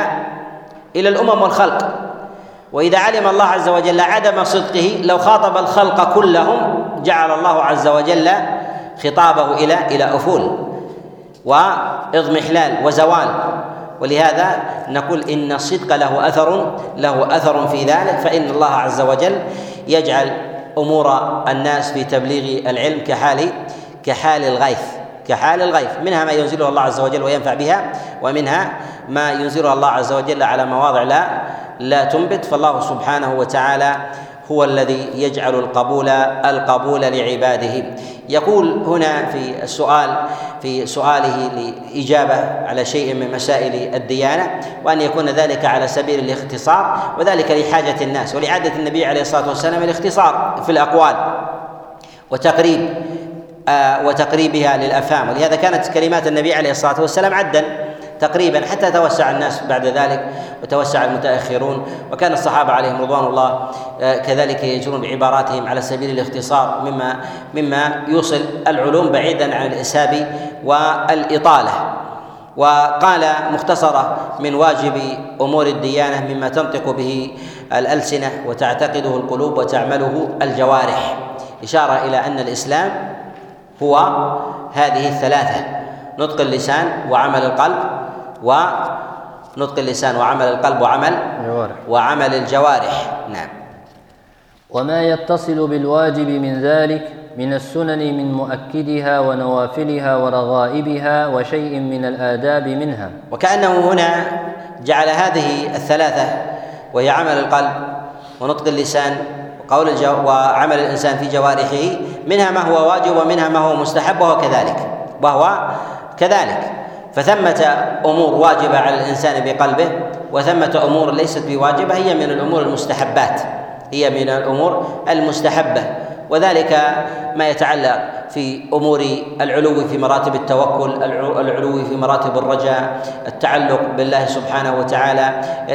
إلى الأمم والخلق. وإذا علم الله عز وجل عدم صدقه لو خاطب الخلق كلهم جعل الله عز وجل خطابه إلى إلى أفول وإضمحلال وزوال. ولهذا نقول إن الصدق له أثر له أثر في ذلك، فإن الله عز وجل يجعل أمور الناس في تبليغ العلم كحال كحال الغيث كحال الغيث منها ما ينزله الله عز وجل وينفع بها، ومنها ما ينزله الله عز وجل على مواضع لا لا تنبت. فالله سبحانه وتعالى هو الذي يجعل القبول القبول لعباده. يقول هنا في السؤال في سؤاله لإجابة على شيء من مسائل الديانة، وأن يكون ذلك على سبيل الاختصار، وذلك لحاجة الناس ولعادة النبي عليه الصلاة والسلام الاختصار في الأقوال وتقريب آه وتقريبها للأفهام. ولهذا كانت كلمات النبي عليه الصلاة والسلام عدًا تقريبا حتى توسع الناس بعد ذلك وتوسع المتأخرون، وكان الصحابة عليهم رضوان الله كذلك يجرون بعباراتهم على سبيل الاختصار مما مما يوصل العلوم بعيدا عن الإسهاب والإطالة. وقال: مختصرة من واجب أمور الديانة مما تنطق به الألسنة وتعتقده القلوب وتعمله الجوارح، إشارة إلى أن الإسلام هو هذه الثلاثة: نطق اللسان وعمل القلب، ونطق اللسان وعمل القلب وعمل وعمل الجوارح. نعم. وما يتصل بالواجب من ذلك من السنن من مؤكدها ونوافلها ورغائبها وشيء من الآداب منها. وكأنه هنا جعل هذه الثلاثة، وهي عمل القلب ونطق اللسان وقول الجو وعمل الإنسان في جوارحه، منها ما هو واجب ومنها ما هو مستحب وهو كذلك وهو كذلك فثمة أمور واجبة على الإنسان بقلبه، وثمة أمور ليست بواجبة، هي من الأمور المستحبات هي من الأمور المستحبة وذلك ما يتعلق في أمور العلو في مراتب التوكل، العلو في مراتب الرجاء، التعلق بالله سبحانه وتعالى،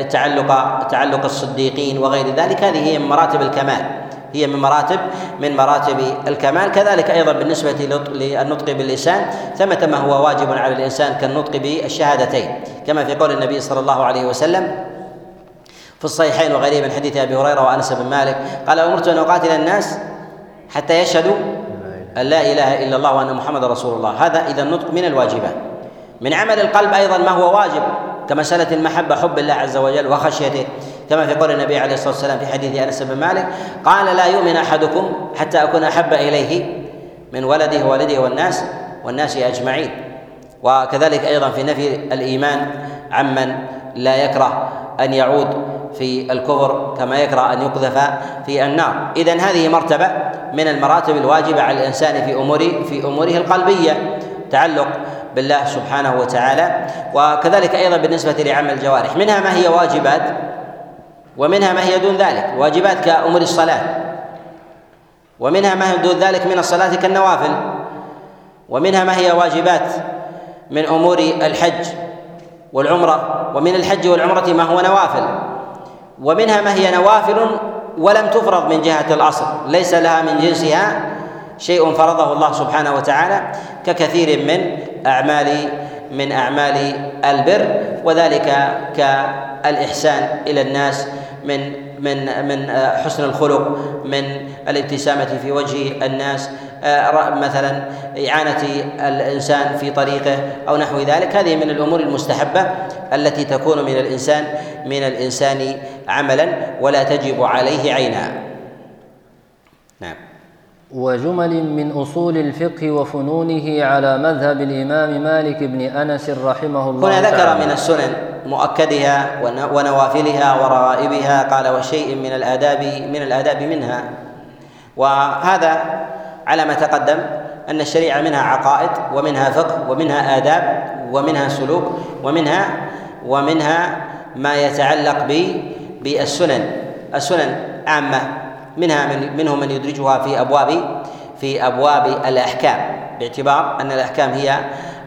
تعلق تعلق الصديقين وغير ذلك. هذه هي من مراتب الكمال، هي من مراتب من مراتب الكمال. كذلك أيضا بالنسبة للنطق باللسان ثمة ما هو واجب على الإنسان كالنطق بالشهادتين، كما في قول النبي صلى الله عليه وسلم في الصحيحين وغيره من حديث أبي هريرة وأنس بن مالك قال: أمرت أن أقاتل الناس حتى يشهدوا أن لا إله إلا الله وأن محمد رسول الله. هذا إذا النطق من الواجبات. من عمل القلب أيضا ما هو واجب كمسألة المحبة، حب الله عز وجل وخشيته، كما في قول النبي عليه الصلاة والسلام في حديث أنس بن مالك قال: لا يؤمن أحدكم حتى أكون أحب إليه من ولده وولده والناس والناس أجمعين. وكذلك أيضا في نفي الإيمان عمن لا يكره أن يعود في الكفر كما يكره أن يقذف في النار. إذن هذه مرتبة من المراتب الواجبة على الإنسان في أموره في أموره القلبية، تعلق بالله سبحانه وتعالى. وكذلك أيضا بالنسبة لعمل الجوارح، منها ما هي واجبات ومنها ما هي دون ذلك. واجبات كأمور الصلاة، ومنها ما هي دون ذلك من الصلاة كالنوافل، ومنها ما هي واجبات من أمور الحج والعمرة، ومن الحج والعمرة ما هو نوافل، ومنها ما هي نوافل ولم تفرض من جهة الأصل، ليس لها من جنسها شيء فرضه الله سبحانه وتعالى، ككثير من أعمال من أعمال البر، وذلك كالإحسان إلى الناس من من من حسن الخلق، من الابتسامة في وجه الناس، مثلا إعانة الإنسان في طريقه أو نحو ذلك. هذه من الأمور المستحبة التي تكون من الإنسان من الإنسان عملا ولا تجب عليه عينا. نعم. وجمل من أصول الفقه وفنونه على مذهب الإمام مالك بن أنس رحمه الله تعالى. هنا ذكر من السنن مؤكدها ونوافلها ورغائبها، قال: وشيء من الآداب من الآداب منها. وهذا على ما تقدم أن الشريعة منها عقائد، ومنها فقه، ومنها آداب، ومنها سلوك، ومنها ومنها ما يتعلق بالسنن. السنن عامة، منها من منهم من يدرجها في أبواب في أبواب الأحكام، باعتبار أن الأحكام هي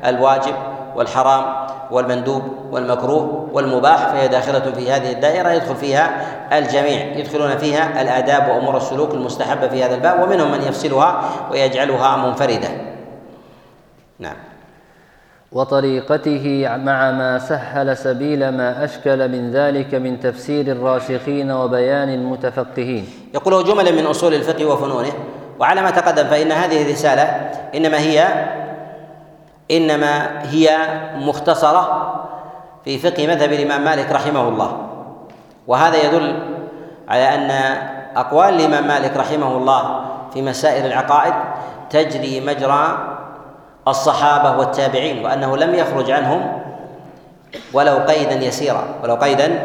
الواجب والحرام والمندوب والمكروه والمباح، فهي داخلة في هذه الدائرة يدخل فيها الجميع، يدخلون فيها الآداب وأمور السلوك المستحبة في هذا الباب، ومنهم من يفصلها ويجعلها منفردة. نعم. وطريقته مع ما سهل سبيل ما أشكل من ذلك من تفسير الراسخين وبيان المتفقهين. يقول: جمل من أصول الفقه وفنونه. وعلى ما تقدم فإن هذه الرسالة إنما هي إنما هي مختصرة في فقه مذهب الإمام مالك رحمه الله، وهذا يدل على أن أقوال الإمام مالك رحمه الله في مسائل العقائد تجري مجرى الصحابة والتابعين، وأنه لم يخرج عنهم ولو قيدا يسيرا ولو قيدا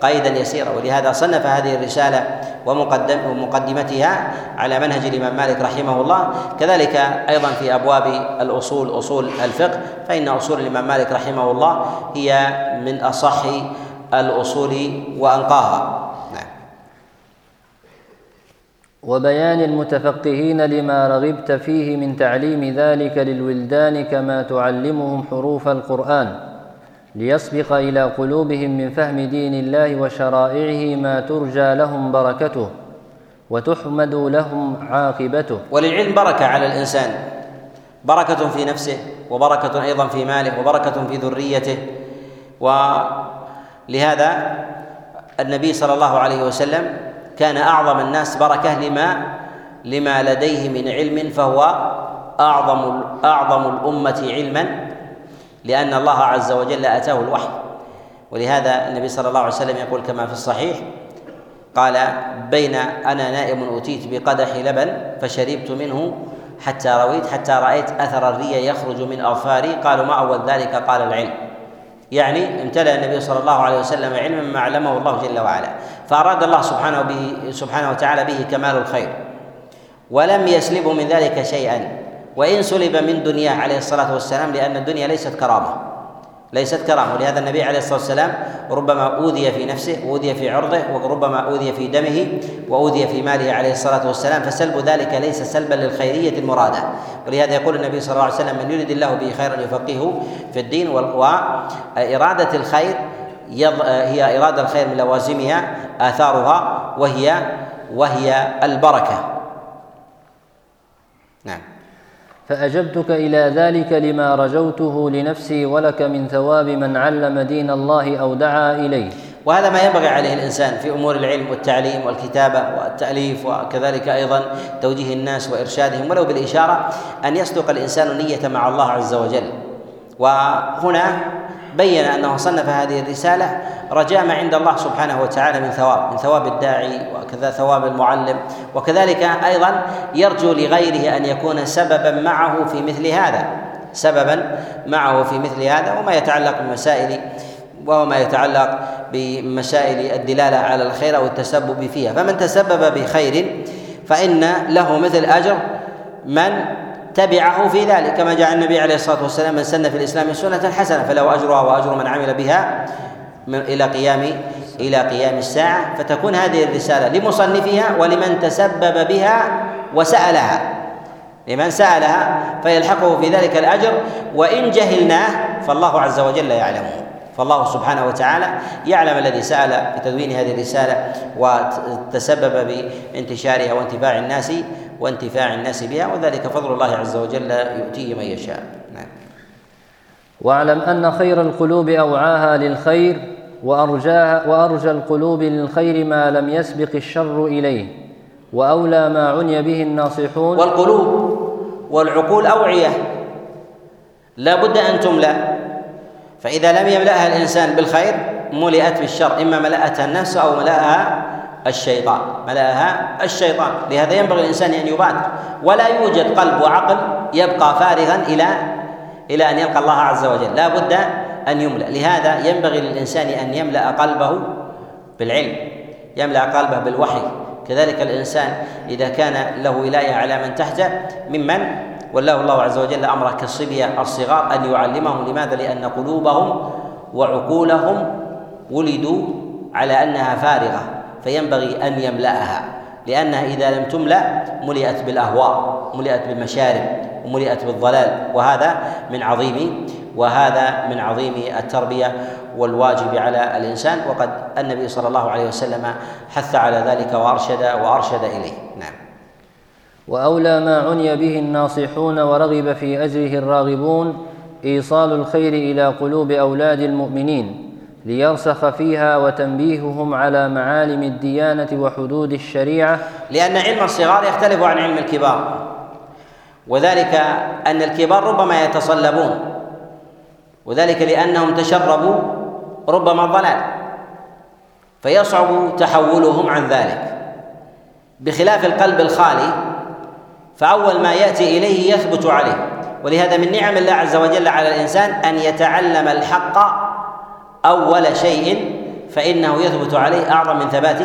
قيدا يسيرا ولهذا صنف هذه الرسالة ومقدم ومقدمتها على منهج الإمام مالك رحمه الله. كذلك أيضا في أبواب الأصول أصول الفقه، فإن أصول الإمام مالك رحمه الله هي من أصح الأصول وأنقاها. وبيان المتفقهين لما رغبت فيه من تعليم ذلك للولدان كما تعلمهم حروف القرآن، ليسبق إلى قلوبهم من فهم دين الله وشرائعه ما ترجى لهم بركته وتحمد لهم عاقبته. وللعلم بركة على الإنسان، بركة في نفسه، وبركة أيضا في ماله، وبركة في ذريته. ولهذا النبي صلى الله عليه وسلم كان أعظم الناس بركة لما لما لديه من علم، فهو أعظم أعظم الأمة علما، لأن الله عز وجل أتاه الوحي. ولهذا النبي صلى الله عليه وسلم يقول كما في الصحيح قال: بين أنا نائم أتيت بقدح لبن فشربت منه حتى رويت حتى رأيت أثر الري يخرج من أظفاري، قالوا: ما أول ذلك؟ قال: العلم. يعني امتلأ النبي صلى الله عليه وسلم علما ما علمه الله جل وعلا، فأراد الله سبحانه به سبحانه وتعالى به كمال الخير، ولم يسلبه من ذلك شيئا، وإن سلب من دنياه عليه الصلاة والسلام، لأن الدنيا ليست كرامة، ليست كرامة. ولهذا النبي عليه الصلاة والسلام ربما أوذي في نفسه، وأوذي في عرضه، وربما أوذي في دمه، وأوذي في ماله عليه الصلاة والسلام، فسلب ذلك ليس سلبا للخيرية المرادة. ولهذا يقول النبي صلى الله عليه وسلم: من يريد الله به خيرا يفقهه في الدين. وإرادة الخير هي إرادة الخير من لوازمها آثارها، وهي وهي البركة. نعم. فأجبتك إلى ذلك لما رجوته لنفسي ولك من ثواب من علم دين الله أو دعا إليه. وهذا ما ينبغي عليه الإنسان في أمور العلم والتعليم والكتابة والتأليف، وكذلك أيضا توجيه الناس وإرشادهم ولو بالإشارة، أن يصدق الإنسان نية مع الله عز وجل. وهنا بين أنه صنف هذه الرسالة رجاء ما عند الله سبحانه وتعالى من ثواب، من ثواب الداعي وكذا ثواب المعلم، وكذلك أيضا يرجو لغيره أن يكون سببا معه في مثل هذا، سببا معه في مثل هذا. وما يتعلق بمسائل وما يتعلق بمسائل الدلالة على الخير أو التسبب فيها، فمن تسبب بخير فإن له مثل أجر من تبعه في ذلك، كما جاء النبي عليه الصلاة والسلام: من سن في الإسلام سنة حسنة فله أجرها وأجر من عمل بها إلى قيام إلى قيام الساعة. فتكون هذه الرسالة لمصنفها ولمن تسبب بها وسألها، لمن سألها فيلحقه في ذلك الأجر، وإن جهلناه فالله عز وجل يعلمه، فالله سبحانه وتعالى يعلم الذي سأل في تدوين هذه الرسالة وتسبب بانتشارها وانتفاع الناس وانتفاع الناس بها، وذلك فضل الله عز وجل يؤتيه من يشاء. نعم. واعلم أن خير القلوب أوعاها للخير، وأرجاها وأرجى القلوب للخير ما لم يسبق الشر إليه، وأولى ما عني به الناصحون. والقلوب والعقول أوعية لا بد أن تملأ، فإذا لم يملأها الإنسان بالخير ملئت بالشر، إما ملأتها النفس أو ملأها الشيطان، ملأها الشيطان. لهذا ينبغي الإنسان أن يبادر، ولا يوجد قلب وعقل يبقى فارغا إلى إلى أن يلقى الله عز وجل، لا بد أن يملأ. لهذا ينبغي للإنسان أن يملأ قلبه بالعلم، يملأ قلبه بالوحي. كذلك الإنسان إذا كان له ولاية على من تحته ممن ولاه الله عز وجل أمره كالصبية الصغار، أن يعلمهم. لماذا؟ لأن قلوبهم وعقولهم ولدوا على أنها فارغة، فينبغي أن يملأها، لأنها إذا لم تملأ ملئت بالأهواء، ملئت بالمشارب، وملئت بالضلال. وهذا من عظيم وهذا من عظيم التربية والواجب على الإنسان، وقد النبي صلى الله عليه وسلم حث على ذلك وأرشد وأرشد إليه. نعم. وأولى ما عني به الناصحون ورغب في أجره الراغبون إيصال الخير إلى قلوب أولاد المؤمنين، ليرسخ فيها وتنبيههم على معالم الديانة وحدود الشريعة. لأن علم الصغار يختلف عن علم الكبار، وذلك أن الكبار ربما يتصلبون، وذلك لأنهم تشربوا ربما الضلال، فيصعب تحولهم عن ذلك، بخلاف القلب الخالي فأول ما يأتي إليه يثبت عليه. ولهذا من نعم الله عز وجل على الإنسان أن يتعلم الحق أول شيء، فإنه يثبت عليه أعظم من ثبات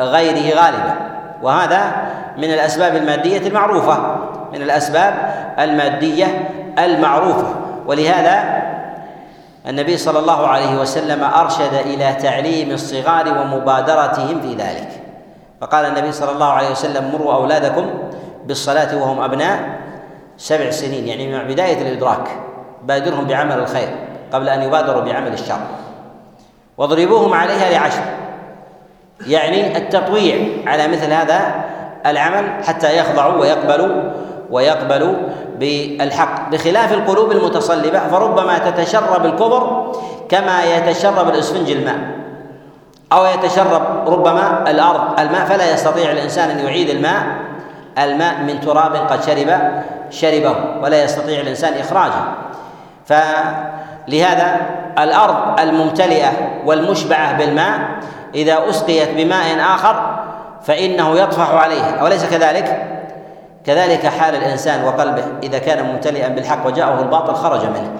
غيره غالبا. وهذا من الأسباب المادية المعروفة، من الأسباب المادية المعروفة. ولهذا النبي صلى الله عليه وسلم أرشد إلى تعليم الصغار ومبادرتهم في ذلك، فقال النبي صلى الله عليه وسلم: مروا أولادكم بالصلاة وهم أبناء سبع سنين، يعني من بداية الإدراك، بادرهم بعمل الخير قبل أن يبادروا بعمل الشر، واضربوهم عليها لعشر، يعني التطويع على مثل هذا العمل حتى يخضعوا ويقبلوا ويقبلوا بالحق، بخلاف القلوب المتصلبة فربما تتشرب الكبر كما يتشرب الإسفنج الماء، أو يتشرب ربما الأرض الماء، فلا يستطيع الإنسان أن يعيد الماء الماء من تراب قد شرب شربه، ولا يستطيع الإنسان إخراجه. فلهذا الأرض الممتلئة والمشبعة بالماء إذا أسقيت بماء آخر فإنه يطفح عليها، أوليس كذلك؟ كذلك حال الإنسان وقلبه، إذا كان ممتلئا بالحق وجاءه الباطل خرج منه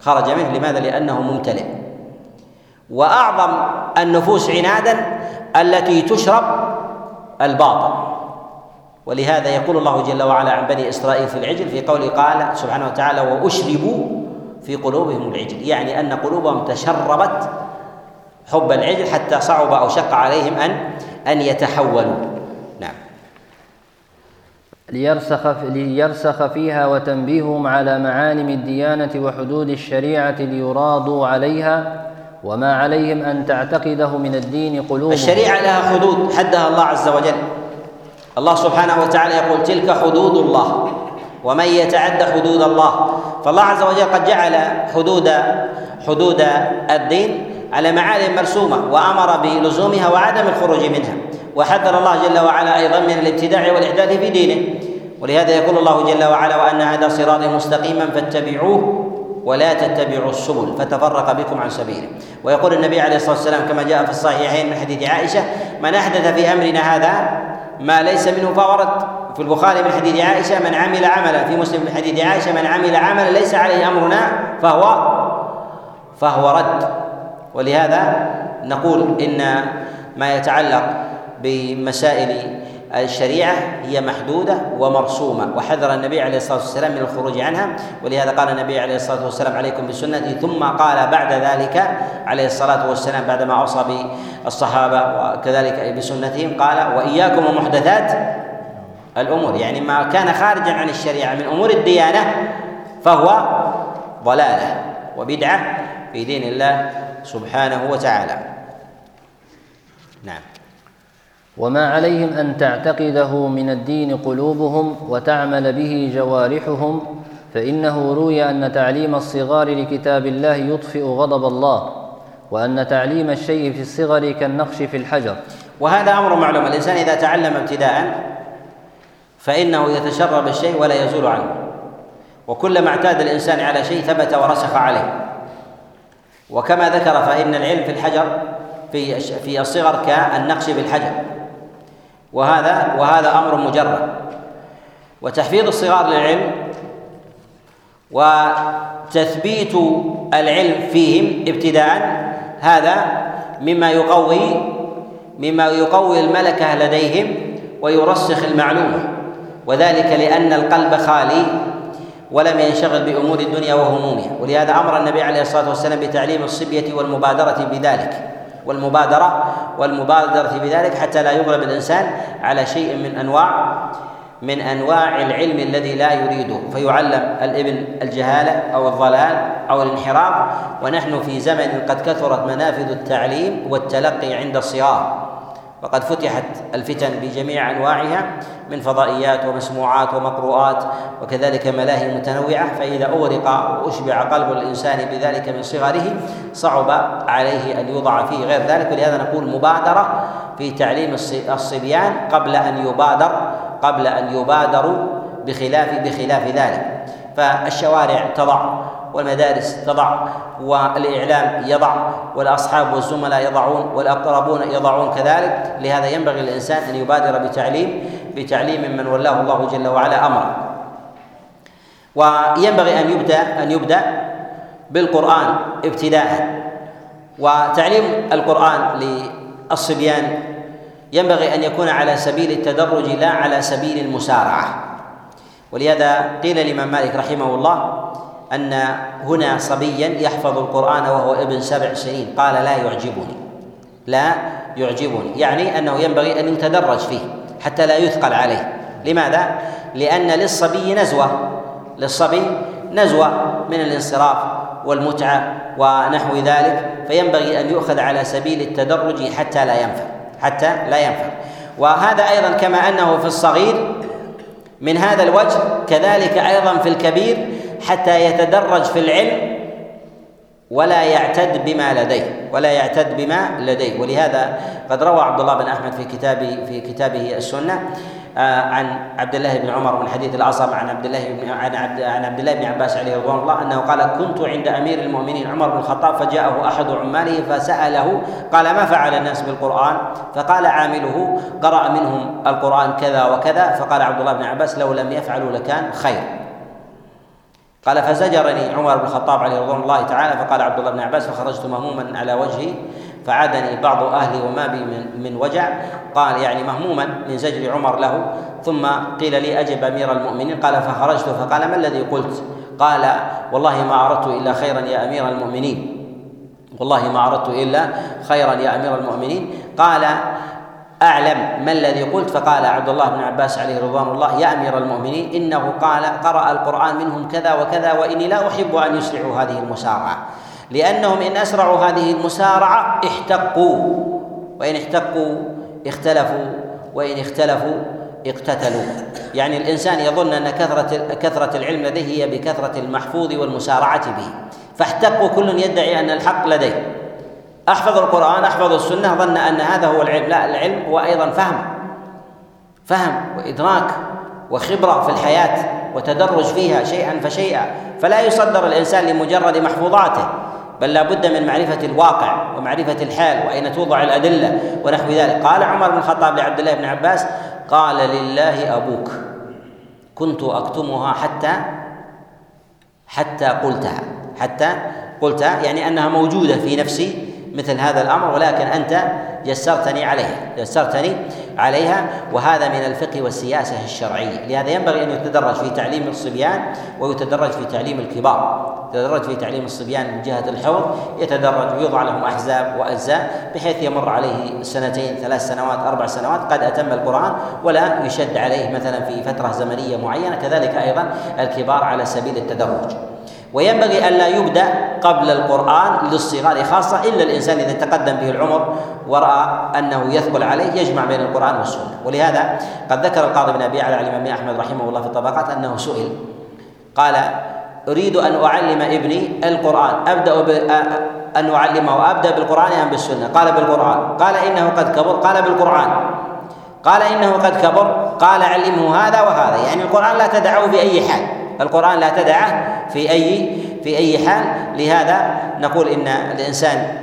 خرج منه لماذا؟ لأنه ممتلئ. وأعظم النفوس عنادا التي تشرب الباطل، ولهذا يقول الله جل وعلا عن بني إسرائيل في العجل في قوله قال سبحانه وتعالى وأشربوا في قلوبهم العجل، يعني أن قلوبهم تشربت حب العجل حتى صعب أو شق عليهم أن أن يتحولوا. نعم. ليرسخ ليرسخ فيها وتنبيههم على معالم الديانة وحدود الشريعة ليراضوا عليها وما عليهم أن تعتقده من الدين قلوبهم. الشريعة لها حدود حدها الله عز وجل، الله سبحانه وتعالى يقول تلك حدود الله ومن يتعد حدود الله، فالله عز وجل قد جعل حدود حدود الدين على معالم مرسومة وأمر بلزومها وعدم الخروج منها، وحذر الله جل وعلا أيضا من الابتداع والإحداث في دينه، ولهذا يقول الله جل وعلا وأن هذا صراطي مستقيما فاتبعوه ولا تتبعوا السبل فتفرق بكم عن سبيله. ويقول النبي عليه الصلاة والسلام كما جاء في الصحيحين من حديث عائشة من أحدث في أمرنا هذا ما ليس منه فورد، في البخاري من حديث عائشة من عمل عملا، في مسلم من حديث عائشة من عمل عملا ليس عليه أمرنا فهو فهو رد. ولهذا نقول إن ما يتعلق بمسائل الشريعة هي محدودة ومرسومة، وحذر النبي عليه الصلاة والسلام من الخروج عنها، ولهذا قال النبي عليه الصلاة والسلام عليكم بسنتي، ثم قال بعد ذلك عليه الصلاة والسلام بعدما أوصى بالصحابة وكذلك بسنتهم قال وإياكم ومحدثات الأمور، يعني ما كان خارجا عن الشريعة من أمور الديانة فهو ضلالة وبدعة في دين الله سبحانه وتعالى. نعم. وما عليهم أن تعتقده من الدين قلوبهم وتعمل به جوارحهم، فإنه روي أن تعليم الصغار لكتاب الله يطفئ غضب الله، وأن تعليم الشيء في الصغر كالنقش في الحجر. وهذا أمر معلوم، الإنسان إذا تعلم ابتداء فإنه يتشرب الشيء ولا يزول عنه، وكلما اعتاد الإنسان على شيء ثبت ورسخ عليه. وكما ذكر فإن العلم في الحجر في في الصغر كالنقش بالحجر، وهذا وهذا أمر مجرد. وتحفيظ الصغار للعلم وتثبيت العلم فيهم ابتداء هذا مما يقوي مما يقوي الملكة لديهم ويرسخ المعلومة، وذلك لأن القلب خالي ولم ينشغل بأمور الدنيا وهمومها، ولهذا أمر النبي عليه الصلاة والسلام بتعليم الصبية والمبادرة بذلك والمبادرة والمبادرة بذلك حتى لا يغلب الإنسان على شيء من أنواع من أنواع العلم الذي لا يريده، فيعلم الابن الجهالة أو الضلال أو الانحراف. ونحن في زمن قد كثرت منافذ التعليم والتلقي عند الصغار، وقد فتحت الفتن بجميع أنواعها من فضائيات ومسموعات ومقروءات وكذلك ملاهي متنوعة، فإذا أورق وأشبع قلب الإنسان بذلك من صغره صعب عليه أن يوضع فيه غير ذلك. ولهذا نقول مبادرة في تعليم الصبيان قبل أن يبادر قبل أن يبادروا بخلاف بخلاف ذلك. فالشوارع تضع والمدارس تضع والإعلام يضع والأصحاب والزملاء يضعون والأقربون يضعون كذلك، لهذا ينبغي للإنسان أن يبادر بتعليم بتعليم من ولاه الله جل وعلا أمره. وينبغي أن يبدأ أن يبدأ بالقرآن ابتداء، وتعليم القرآن للصبيان ينبغي أن يكون على سبيل التدرج لا على سبيل المسارعة. ولهذا قيل الإمام مالك رحمه الله أن هنا صبيا يحفظ القرآن وهو ابن سبع سنين، قال لا يعجبني لا يعجبني يعني أنه ينبغي أن يتدرج فيه حتى لا يثقل عليه. لماذا؟ لأن للصبي نزوة للصبي نزوة من الانصراف والمتعة ونحو ذلك، فينبغي أن يؤخذ على سبيل التدرج حتى لا ينفر حتى لا ينفر. وهذا أيضا كما أنه في الصغير من هذا الوجه كذلك أيضا في الكبير، حتى يتدرج في العلم ولا يعتد بما لديه ولا يعتد بما لديه ولهذا قد روى عبد الله بن أحمد في كتابه في كتابه السنة عن عبد الله بن عمر من حديث الأصم عن عبد الله بن عن عبد عن عبد الله بن عباس عليه رضوان الله أنه قال: كنت عند أمير المؤمنين عمر بن الخطاب فجاءه أحد عماله فسأله قال: ما فعل الناس بالقرآن؟ فقال عامله: قرأ منهم القرآن كذا وكذا. فقال عبد الله بن عباس: لو لم يفعلوا لكان خير. قال: فزجرني عمر بن الخطاب عليه رضوان الله تعالى. فقال عبد الله بن عباس: فخرجت مهموما على وجهي فعادني بعض أهلي وما بي من وجع. قال: يعني مهموما من زجر عمر له. ثم قيل لي: أجب أمير المؤمنين. قال: فخرجت فقال: ما الذي قلت؟ قال: والله ما أردت إلا خيرا يا أمير المؤمنين، والله ما أردت إلا خيرا يا أمير المؤمنين. قال: أعلم ما الذي قلت؟ فقال عبد الله بن عباس عليه رضوان الله: يا أمير المؤمنين، إنه قال: قرأ القرآن منهم كذا وكذا، وإني لا أحب أن يسرعوا هذه المسارعة، لأنهم إن أسرعوا هذه المسارعة احتقوا، وإن احتقوا اختلفوا، وإن اختلفوا اقتتلوا. يعني الإنسان يظن أن كثرة كثرة العلم لديه هي بكثرة المحفوظ والمسارعة به، فاحتقوا، كل يدعي أن الحق لديه، أحفظ القرآن، أحفظ السنة، ظن أن هذا هو العلم. لا، العلم هو أيضا فهم فهم وإدراك وخبرة في الحياة وتدرج فيها شيئا فشيئا، فلا يصدر الإنسان لمجرد محفوظاته، بل لا بد من معرفة الواقع ومعرفة الحال وأين توضع الأدلة ونحو ذلك. قال عمر بن الخطاب لعبد الله بن عباس: قال لله أبوك كنت أكتمها حتى حتى قلتها حتى قلتها يعني أنها موجودة في نفسي مثل هذا الأمر، ولكن أنت جسرتني عليها جسرتني عليها وهذا من الفقه والسياسة الشرعية. لهذا ينبغي أن يتدرج في تعليم الصبيان ويتدرج في تعليم الكبار، يتدرج في تعليم الصبيان من جهة الحوض، يتدرج ويوضع لهم أحزاب وأجزاء بحيث يمر عليه سنتين، ثلاث سنوات، أربع سنوات قد أتم القرآن، ولا يشد عليه مثلا في فترة زمنية معينة. كذلك أيضا الكبار على سبيل التدرج. وينبغي ألا يبدأ قبل القرآن للصغار خاصة، إلا الإنسان إذا تقدم به العمر ورأى أنه يثقل عليه يجمع بين القرآن والسنة. ولهذا قد ذكر القاضي بن أبي علي عن الإمام أحمد رحمه الله في الطبقات أنه سئل قال: أريد أن أعلم ابني القرآن، أبدأ أن أعلمه أبدأ بالقرآن أم بالسنة؟ قال: بالقرآن. قال: إنه قد كبر؟ قال: بالقرآن. قال: إنه قد كبر؟ قال: علمه هذا وهذا. يعني القرآن لا تدعه بأي حال، القرآن لا تدعه في أي في أي حال. لهذا نقول إن الإنسان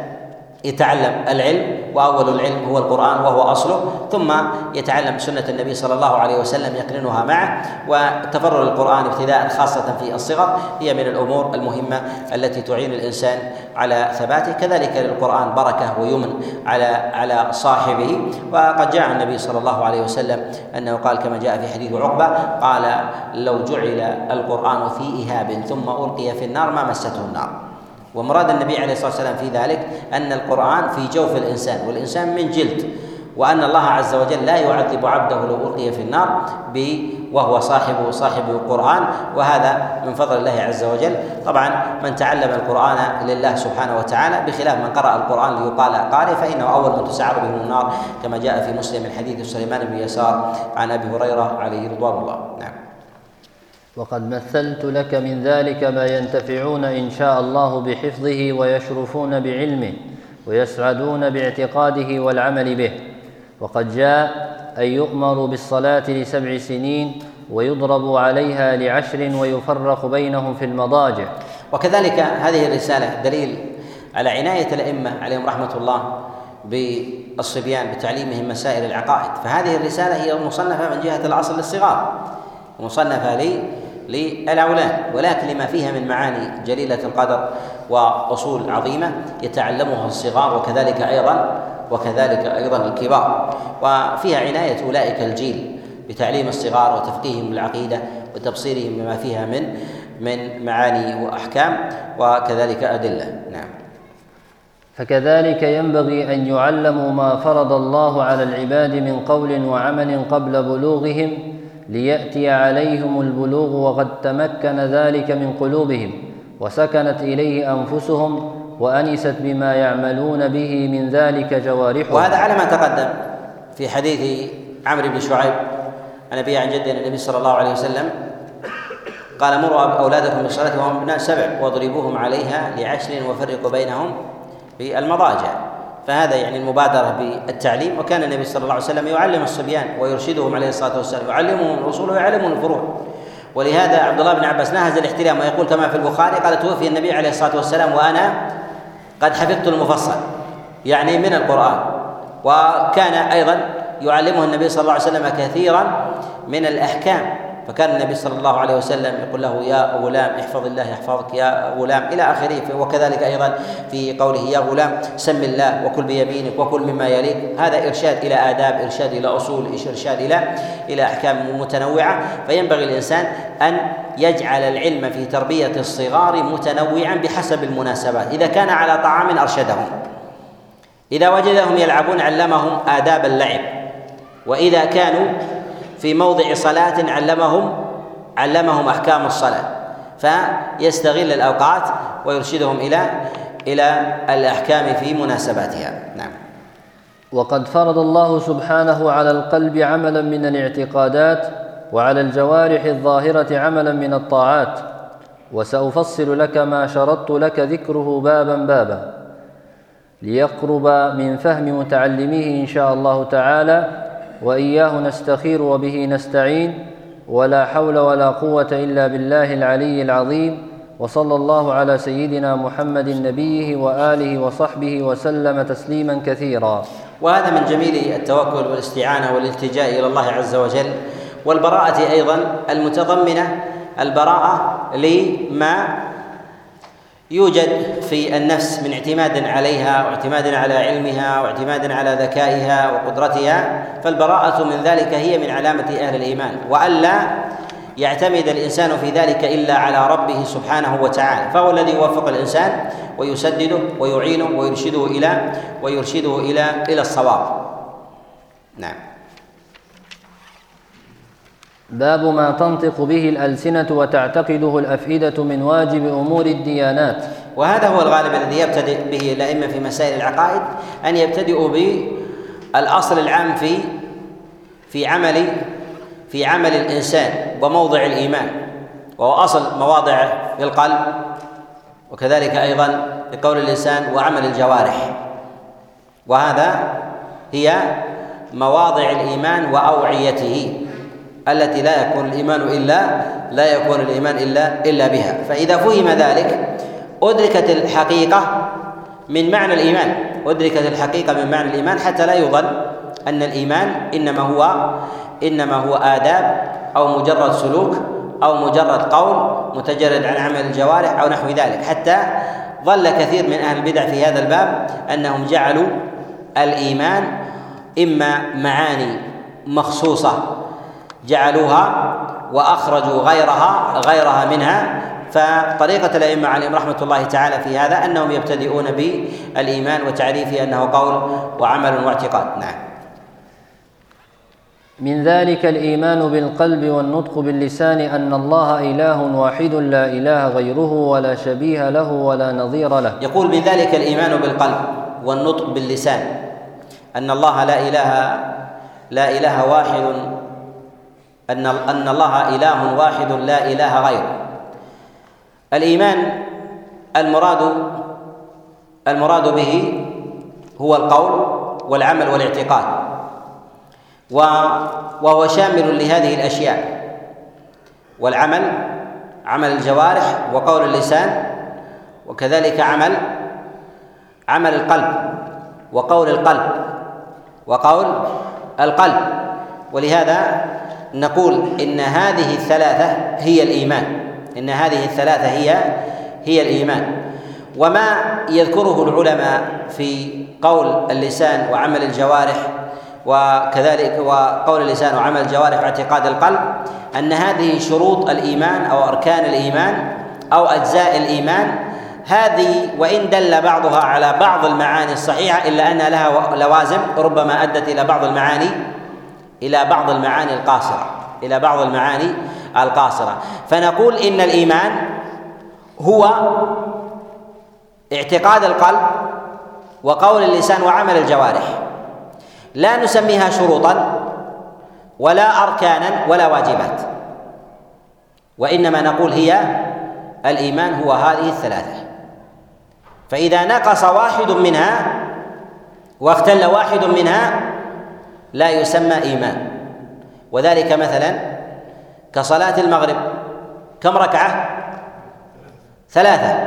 يتعلم العلم، وأول العلم هو القرآن وهو أصله، ثم يتعلم سنة النبي صلى الله عليه وسلم يقرنها معه، وتفرر القرآن ابتداء خاصة في الصغر هي من الأمور المهمة التي تعين الإنسان على ثباته. كذلك للقرآن بركة ويمن على على صاحبه. وقد جاء النبي صلى الله عليه وسلم أنه قال كما جاء في حديث عقبة قال: لو جعل القرآن في إهاب ثم ألقي في النار ما مسته النار. ومراد النبي عليه الصلاة والسلام في ذلك أن القرآن في جوف الإنسان، والإنسان من جلد، وأن الله عز وجل لا يعذب عبده لو ألقي في النار وهو صاحبه صاحب القرآن، وهذا من فضل الله عز وجل. طبعا من تعلم القرآن لله سبحانه وتعالى، بخلاف من قرأ القرآن ليقال قارئ فإنه أول من تسعر به النار، كما جاء في مسلم من حديث سليمان بن يسار عن أبي هريرة عليه رضوان الله. نعم. وقد مثلت لك من ذلك ما ينتفعون إن شاء الله بحفظه ويشرفون بعلمه ويسعدون باعتقاده والعمل به. وقد جاء أن يؤمر بالصلاة لسبع سنين ويضرب عليها لعشر ويفرق بينهم في المضاجع. وكذلك هذه الرسالة دليل على عناية الأئمة عليهم رحمة الله بالصبيان بتعليمهم مسائل العقائد. فهذه الرسالة هي المصنفة من جهة الأصل للصغار، مصنفة لي للأولاد، ولكن لما فيها من معاني جليلة القدر وأصول عظيمة يتعلمها الصغار وكذلك أيضا وكذلك أيضا الكبار. وفيها عناية أولئك الجيل بتعليم الصغار وتفقيهم العقيدة وتبصيرهم بما فيها من من معاني وأحكام وكذلك أدلة. نعم. فكذلك ينبغي أن يعلموا ما فرض الله على العباد من قول وعمل قبل بلوغهم ليأتي عليهم البلوغ وقد تمكن ذلك من قلوبهم وسكنت إليه أنفسهم وأنست بما يعملون به من ذلك جوارحهم. وهذا على ما تقدم في حديث عمرو بن شعيب عن أبيه عن جده النبي صلى الله عليه وسلم قال مروا أولادكم بالصلاة وهم ابناء سبع واضربوهم عليها لعشر وفرقوا بينهم بالمضاجع. فهذا يعني المبادرة بالتعليم. وكان النبي صلى الله عليه وسلم يعلم الصبيان ويرشدهم عليه الصلاة والسلام، يعلمهم الأصول ويعلمهم الفروع. ولهذا عبد الله بن عباس نهز الاحتلام ويقول كما في البخاري قال توفي النبي عليه الصلاة والسلام وأنا قد حفظت المفصل، يعني من القرآن. وكان أيضا يعلمه النبي صلى الله عليه وسلم كثيرا من الأحكام، فكان النبي صلى الله عليه وسلم يقول له يا غلام احفظ الله يحفظك يا غلام إلى آخره. وكذلك أيضا في قوله يا غلام سم الله وكل بيمينك وكل مما يليك، هذا إرشاد إلى آداب، إرشاد إلى أصول، إرشاد إلى إلى أحكام متنوعة. فينبغي الإنسان أن يجعل العلم في تربية الصغار متنوعا بحسب المناسبات. إذا كان على طعام أرشدهم، إذا وجدهم يلعبون علمهم آداب اللعب، وإذا كانوا في موضع صلاة علمهم علمهم أحكام الصلاة. فيستغل الأوقات ويرشدهم إلى إلى الأحكام في مناسباتها. نعم. وقد فرض الله سبحانه على القلب عملا من الاعتقادات، وعلى الجوارح الظاهرة عملا من الطاعات. وسأفصل لك ما شرطت لك ذكره بابا بابا ليقرب من فهم متعلميه إن شاء الله تعالى. وإياه نستخير وبه نستعين، ولا حول ولا قوة إلا بالله العلي العظيم. وصلى الله على سيدنا محمد نبيه وآله وصحبه وسلم تسليما كثيرا. وهذا من جميل التوكل والاستعانة والالتجاء إلى الله عز وجل، والبراءة أيضا المتضمنة البراءة لما يوجد في النفس من اعتماد عليها واعتماد على علمها واعتماد على ذكائها وقدرتها. فالبراءة من ذلك هي من علامة أهل الإيمان، وألا يعتمد الإنسان في ذلك إلا على ربه سبحانه وتعالى، فهو الذي يوفق الإنسان ويسدده ويعينه ويرشده إلى ويرشده إلى إلى الصواب. نعم. باب ما تنطق به الألسنة وتعتقده الأفئدة من واجب أمور الديانات. وهذا هو الغالب الذي يبتدئ به الأئمة في مسائل العقائد، أن يبتدئوا بالأصل العام في في عمل في عمل الإنسان وموضع الإيمان، وهو أصل مواضع في القلب، وكذلك أيضا بقول اللسان وعمل الجوارح. وهذا هي مواضع الإيمان وأوعيته التي لا يكون الإيمان إلا لا يكون الإيمان إلا إلا بها. فإذا فهم ذلك أدركت الحقيقة من معنى الإيمان، أدركت الحقيقة من معنى الإيمان، حتى لا يظن أن الإيمان إنما هو إنما هو آداب أو مجرد سلوك أو مجرد قول متجرد عن عمل الجوارح أو نحو ذلك. حتى ظل كثير من أهل البدع في هذا الباب أنهم جعلوا الإيمان إما معاني مخصوصة جعلوها وأخرجوا غيرها غيرها منها. فطريقة الأئمة عليهم رحمة الله تعالى في هذا أنهم يبتدئون بالإيمان وتعريفه أنه قول وعمل واعتقاد. نعم. من ذلك الإيمان بالقلب والنطق باللسان أن الله إله واحد لا إله غيره ولا شبيه له ولا نظير له. يقول من ذلك الإيمان بالقلب والنطق باللسان أن الله لا إله لا إله واحد أن أن الله إله واحد لا إله غيره. الإيمان المراد المراد به هو القول والعمل والاعتقاد، وهو شامل لهذه الأشياء، والعمل عمل الجوارح وقول اللسان، وكذلك عمل عمل القلب وقول القلب وقول القلب. ولهذا نقول إن هذه الثلاثة هي الإيمان، إن هذه الثلاثة هي هي الإيمان. وما يذكره العلماء في قول اللسان وعمل الجوارح وكذلك وقول اللسان وعمل الجوارح واعتقاد القلب أن هذه شروط الإيمان أو أركان الإيمان أو أجزاء الإيمان. هذه وإن دل بعضها على بعض المعاني الصحيحة إلا أن لها لوازم ربما أدت إلى بعض المعاني إلى بعض المعاني القاصرة إلى بعض المعاني القاصرة. فنقول إن الإيمان هو اعتقاد القلب وقول اللسان وعمل الجوارح، لا نسميها شروطا ولا أركانا ولا واجبات، وإنما نقول هي الإيمان هو هذه الثلاثة. فإذا نقص واحد منها واختل واحد منها لا يسمى إيمان. وذلك مثلا كصلاة المغرب كم ركعة؟ ثلاثة.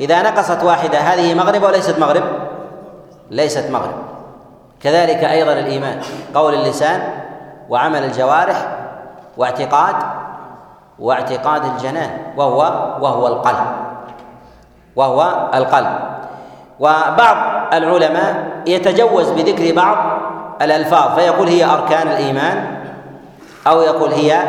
إذا نقصت واحدة هذه مغرب وليست مغرب، ليست مغرب. كذلك أيضا الإيمان قول اللسان وعمل الجوارح واعتقاد واعتقاد الجنان وهو وهو القلب وهو القلب. وبعض العلماء يتجوز بذكر بعض الألفاظ فيقول هي أركان الإيمان، أو يقول هي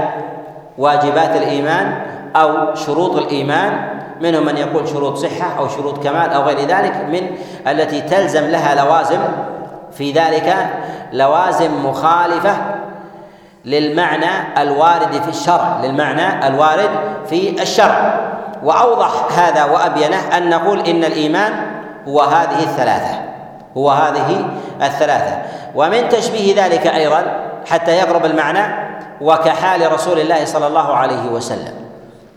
واجبات الإيمان، أو شروط الإيمان. منهم من يقول شروط صحة أو شروط كمال أو غير ذلك من التي تلزم لها لوازم، في ذلك لوازم مخالفة للمعنى الوارد في الشرع للمعنى الوارد في الشرع. وأوضح هذا وأبينه أن نقول إن الإيمان هو هذه الثلاثة هو هذه الثلاثة. ومن تشبيه ذلك أيضا حتى يقرب المعنى وكحال رسول الله صلى الله عليه وسلم.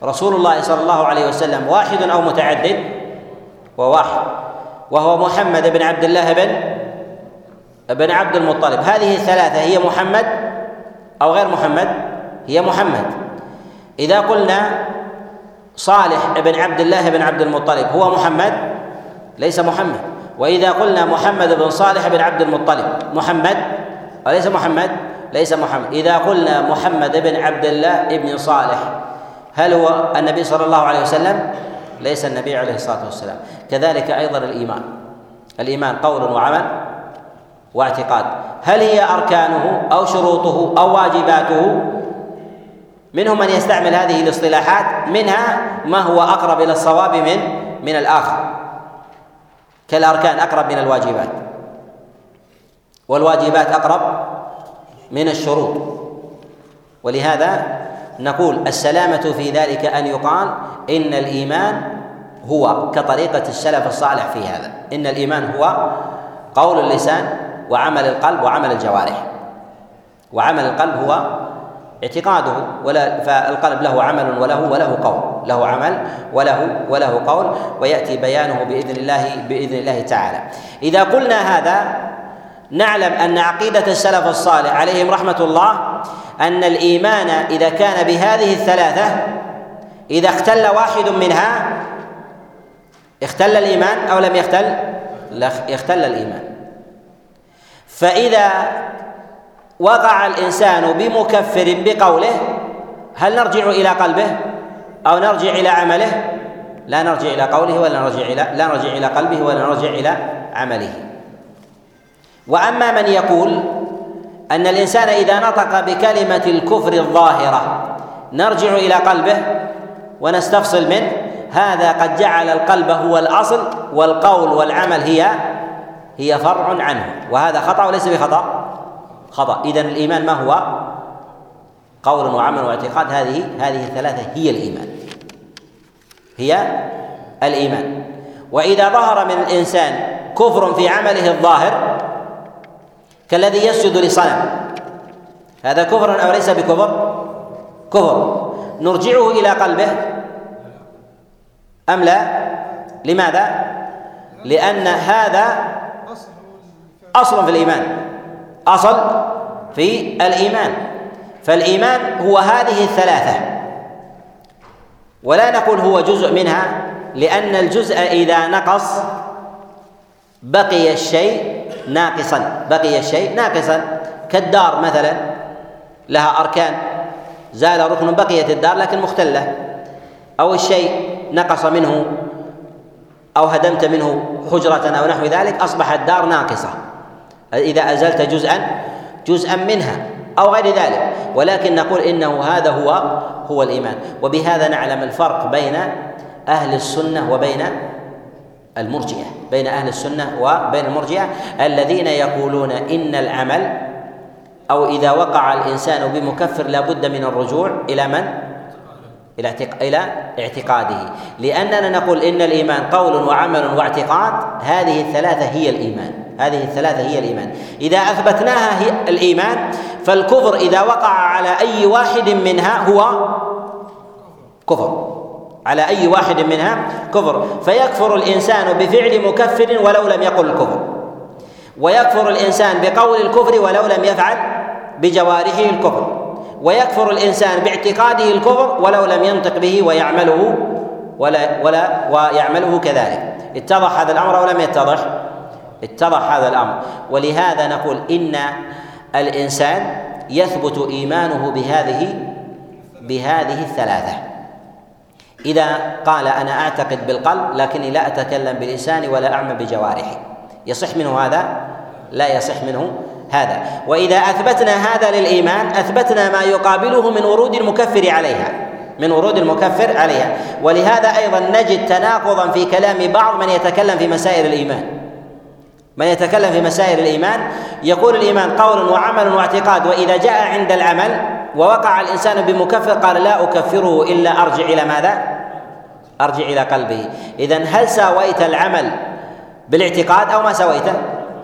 رسول الله صلى الله عليه وسلم واحد أو متعدد؟ وواحد، وهو محمد بن عبد الله بن بن عبد المطلب. هذه الثلاثة هي محمد أو غير محمد؟ هي محمد. إذا قلنا صالح بن عبد الله بن عبد المطلب هو محمد؟ ليس محمد. وإذا قلنا محمد بن صالح بن عبد المطلب محمد وليس محمد؟ ليس محمد. إذا قلنا محمد بن عبد الله بن صالح هل هو النبي صلى الله عليه وسلم؟ ليس النبي عليه الصلاة والسلام. كذلك أيضا الإيمان الإيمان قول وعمل واعتقاد، هل هي أركانه أو شروطه أو واجباته؟ منهم من يستعمل هذه الاصطلاحات، منها ما هو أقرب إلى الصواب من من الآخر، كالأركان أقرب من الواجبات، والواجبات أقرب من الشروط. ولهذا نقول السلامة في ذلك أن يقال إن الإيمان هو كطريقة السلف الصالح في هذا، إن الإيمان هو قول اللسان وعمل القلب وعمل الجوارح. وعمل القلب هو اعتقاده، ولا فالقلب له عمل وله وله قول، له عمل وله وله قول، ويأتي بيانه بإذن الله بإذن الله تعالى. إذا قلنا هذا نعلم أن عقيدة السلف الصالح عليهم رحمة الله أن الإيمان إذا كان بهذه الثلاثة إذا اختل واحد منها اختل الإيمان أو لم يختل؟ يختل الإيمان. فإذا وقع الإنسان بمكفر بقوله هل نرجع إلى قلبه أو نرجع إلى عمله؟ لا نرجع إلى قوله ولا نرجع إلى لا نرجع إلى قلبه ولا نرجع إلى عمله. وأما من يقول أن الإنسان إذا نطق بكلمة الكفر الظاهرة نرجع إلى قلبه ونستفصل منه، هذا قد جعل القلب هو الأصل والقول والعمل هي هي فرع عنه، وهذا خطأ وليس بخطأ خطأ. إذن الإيمان ما هو؟ قول وعمل واعتقاد. هذه هذه الثلاثة هي الإيمان هي الإيمان. وإذا ظهر من الإنسان كفر في عمله الظاهر كالذي يسجد لصنم، هذا كفر أو ليس بكفر؟ كفر. نرجعه إلى قلبه أم لا؟ لماذا؟ لأن هذا أصل في الإيمان أصل في الإيمان. فالإيمان هو هذه الثلاثة، ولا نقول هو جزء منها، لأن الجزء إذا نقص بقي الشيء ناقصا بقي الشيء ناقصا كالدار مثلا، لها أركان، زال ركن بقيت الدار لكن مختلة، أو الشيء نقص منه أو هدمت منه حجرة أو نحو ذلك، أصبحت الدار ناقصة إذا أزلت جزءا جزءا منها أو غير ذلك. ولكن نقول إنه هذا هو هو الإيمان. وبهذا نعلم الفرق بين أهل السنة وبين المرجئة بين أهل السنة وبين المرجئة الذين يقولون إن العمل أو إذا وقع الإنسان بمكفر لا بد من الرجوع إلى من؟ إلى اعتقاده. لأننا نقول إن الإيمان قول وعمل واعتقاد، هذه الثلاثة هي الإيمان هذه الثلاثة هي الإيمان. إذا أثبتناها هي الإيمان، فالكفر إذا وقع على أي واحد منها هو كفر، على أي واحد منها كفر. فيكفر الإنسان بفعل مكفر ولو لم يقل الكفر، ويكفر الإنسان بقول الكفر ولو لم يفعل بجوارحه الكفر، ويكفر الإنسان باعتقاده الكفر ولو لم ينطق به ويعمله ولا ولا ويعمله كذلك. اتضح هذا الأمر أو لم يتضح؟ اتضح هذا الأمر. ولهذا نقول إن الإنسان يثبت إيمانه بهذه بهذه الثلاثة. إذا قال أنا أعتقد بالقلب لكني لا أتكلم باللسان ولا أعمل بجوارحي، يصح منه هذا؟ لا يصح منه هذا. وإذا أثبتنا هذا للإيمان أثبتنا ما يقابله من ورود المكفر عليها، من ورود المكفر عليها. ولهذا أيضا نجد تناقضا في كلام بعض من يتكلم في مسائل الإيمان، من يتكلم في مسائل الإيمان يقول الإيمان قول وعمل واعتقاد، وإذا جاء عند العمل ووقع الإنسان بمكفر قال لا أكفره إلا أرجع إلى ماذا؟ أرجع إلى قلبه. إذن هل ساويت العمل بالاعتقاد أو ما ساويته؟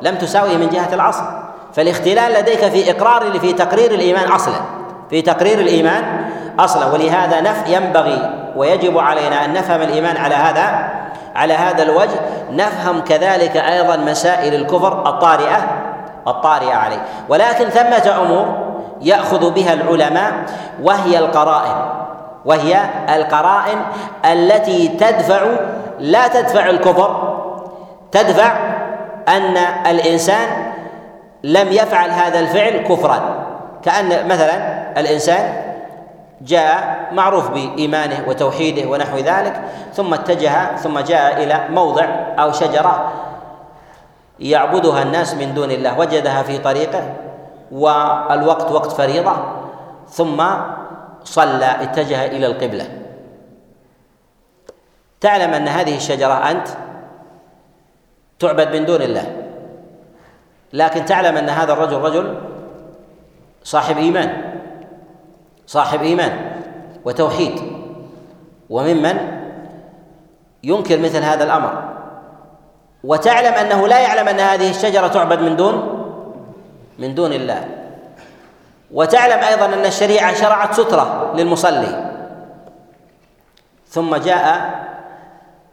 لم تساويه من جهة الأصل، فالاختلال لديك في إقرار في تقرير الإيمان أصلا، في تقرير الإيمان أصلا. ولهذا نف ينبغي ويجب علينا أن نفهم الإيمان على هذا على هذا الوجه، نفهم كذلك أيضا مسائل الكفر الطارئة الطارئة عليه. ولكن ثمة أمور يأخذ بها العلماء وهي القرائن، وهي القرائن التي تدفع لا تدفع الكفر، تدفع أن الإنسان لم يفعل هذا الفعل كفرا. كأن مثلا الإنسان جاء معروف بإيمانه وتوحيده ونحو ذلك، ثم اتجه ثم جاء إلى موضع أو شجرة يعبدها الناس من دون الله، وجدها في طريقه والوقت وقت فريضة، ثم صلى اتجه إلى القبلة. تعلم أن هذه الشجرة أنت تعبد من دون الله، لكن تعلم أن هذا الرجل رجل صاحب إيمان، صاحب إيمان وتوحيد، وممن ينكر مثل هذا الأمر، وتعلم أنه لا يعلم أن هذه الشجرة تعبد من دون من دون الله، وتعلم أيضا أن الشريعة شرعت سترة للمصلي، ثم جاء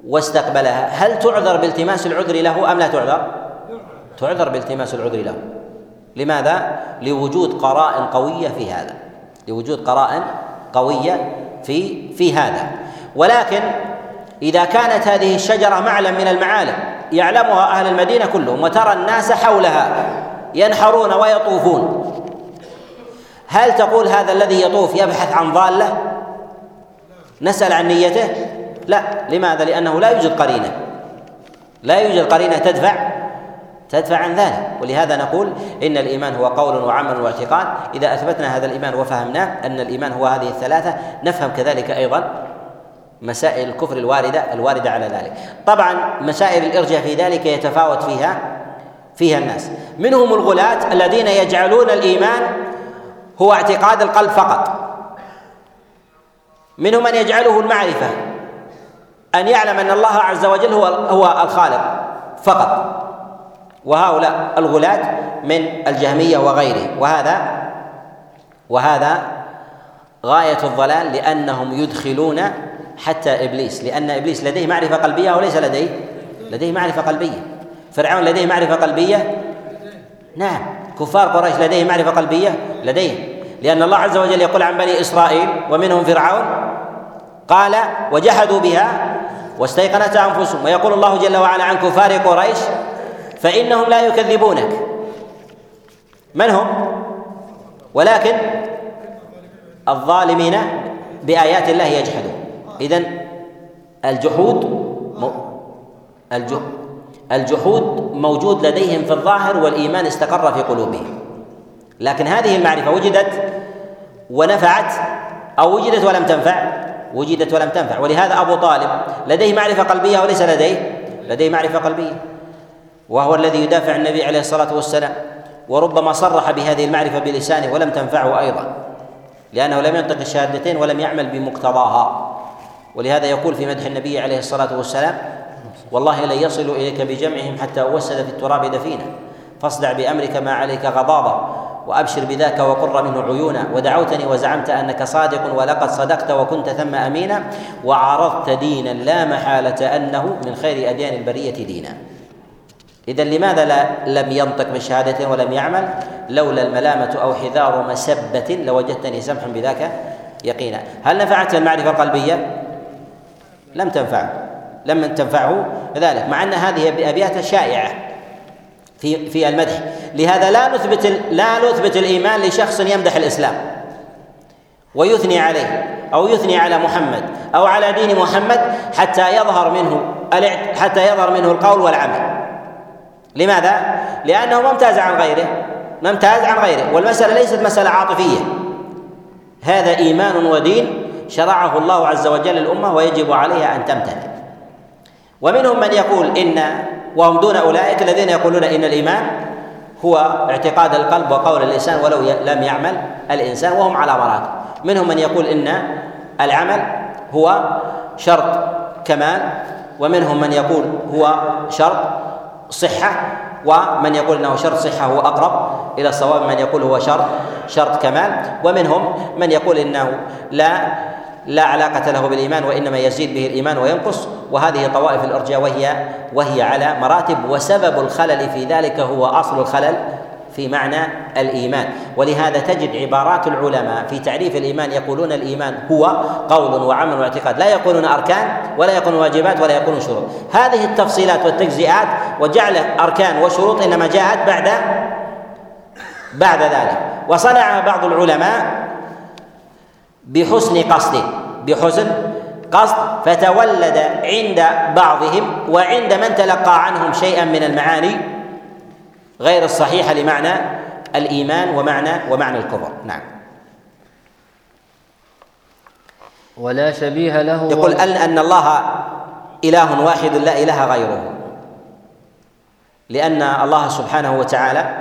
واستقبلها، هل تعذر بالتماس العذر له أم لا تعذر؟ تعذر بالتماس العذر له. لماذا؟ لوجود قرائن قوية في هذا، لوجود قرائن قوية في في هذا. ولكن إذا كانت هذه الشجرة معلم من المعالم يعلمها أهل المدينة كلهم، وترى الناس حولها ينحرون ويطوفون، هل تقول هذا الذي يطوف يبحث عن ضالة؟ نسأل عن نيته؟ لا. لماذا؟ لأنه لا يوجد قرينة، لا يوجد قرينة تدفع تدفع عن ذلك. ولهذا نقول إن الإيمان هو قول وعمل واعتقاد. إذا أثبتنا هذا الإيمان وفهمناه أن الإيمان هو هذه الثلاثة، نفهم كذلك أيضا مسائل الكفر الواردة الواردة على ذلك. طبعا مسائل الإرجاء في ذلك يتفاوت فيها فيها الناس، منهم الغلاة الذين يجعلون الإيمان هو اعتقاد القلب فقط، منهم من يجعله المعرفة، أن يعلم أن الله عز وجل هو هو الخالق فقط، وهؤلاء الغلاة من الجهمية وغيره، وهذا وهذا غاية الضلال، لأنهم يدخلون حتى إبليس، لأن إبليس لديه معرفة قلبية وليس لديه لديه معرفة قلبية. فرعون لديه معرفة قلبية؟ نعم. كفار قريش لديه معرفة قلبية؟ لديه، لأن الله عز وجل يقول عن بني إسرائيل ومنهم فرعون قال وجحدوا بها واستيقنتها أنفسهم، ويقول الله جل وعلا عن كفار قريش فإنهم لا يكذبونك. من هم؟ ولكن الظالمين بآيات الله يجحدون. إذن الجحود الجحود الجحود موجود لديهم في الظاهر، والإيمان استقر في قلوبهم، لكن هذه المعرفة وجدت ونفعت أو وجدت ولم تنفع؟ وجدت ولم تنفع. ولهذا أبو طالب لديه معرفة قلبية وليس لديه لديه معرفة قلبية، وهو الذي يدافع النبي عليه الصلاة والسلام، وربما صرح بهذه المعرفة بلسانه ولم تنفعه أيضا، لأنه لم ينطق الشهادتين ولم يعمل بمقتضاها. ولهذا يقول في مدح النبي عليه الصلاة والسلام والله لن يصلوا إليك بجمعهم حتى أوسد في التراب دفينا، فاصدع بأمرك ما عليك غضاضة وأبشر بذاك وقر منه عيونا، ودعوتني وزعمت أنك صادق ولقد صدقت وكنت ثم أمينا، وعرضت دينا لا محالة أنه من خير أديان البرية دينا. إذن لماذا لم ينطق بشهادة ولم يعمل؟ لولا الملامة أو حذار مسبة لوجدتني سمحا بذاك يقينا. هل نفعت المعرفة القلبية؟ لم تنفع لم تنفعه ذلك، مع أن هذه أبيات شائعة في في المدح. لهذا لا نثبت لا نثبت الإيمان لشخص يمدح الإسلام ويثني عليه أو يثني على محمد أو على دين محمد حتى يظهر منه حتى يظهر منه القول والعمل. لماذا؟ لأنه ممتاز عن غيره ممتاز عن غيره والمسألة ليست مسألة عاطفية، هذا إيمان ودين شرعه الله عز وجل للأمة ويجب عليها أن تمتثل. ومنهم من يقول إن، وهم دون أولئك الذين يقولون إن الإيمان هو اعتقاد القلب وقول اللسان ولو لم يعمل الإنسان، وهم على مراتب. منهم من يقول إن العمل هو شرط كمال، ومنهم من يقول هو شرط صحة، ومن يقول إنه شرط صحة هو أقرب إلى الصواب، من يقول هو شرط شرط كمال، ومنهم من يقول إنه لا لا علاقة له بالإيمان وإنما يزيد به الإيمان وينقص. وهذه طوائف الأرجاء وهي وهي على مراتب، وسبب الخلل في ذلك هو أصل الخلل في معنى الإيمان. ولهذا تجد عبارات العلماء في تعريف الإيمان يقولون الإيمان هو قول وعمل واعتقاد، لا يقولون أركان ولا يقولون واجبات ولا يقولون شروط. هذه التفصيلات والتجزئات وجعل أركان وشروط إنما جاءت بعد بعد ذلك. وصنع بعض العلماء بحسن قصد بحسن قصد فتولد عند بعضهم وعند من تلقى عنهم شيئا من المعاني غير الصحيحة لمعنى الإيمان ومعنى ومعنى الكفر. نعم. ولا شبيه له. يقول أن الله إله واحد لا إله غيره، لأن الله سبحانه وتعالى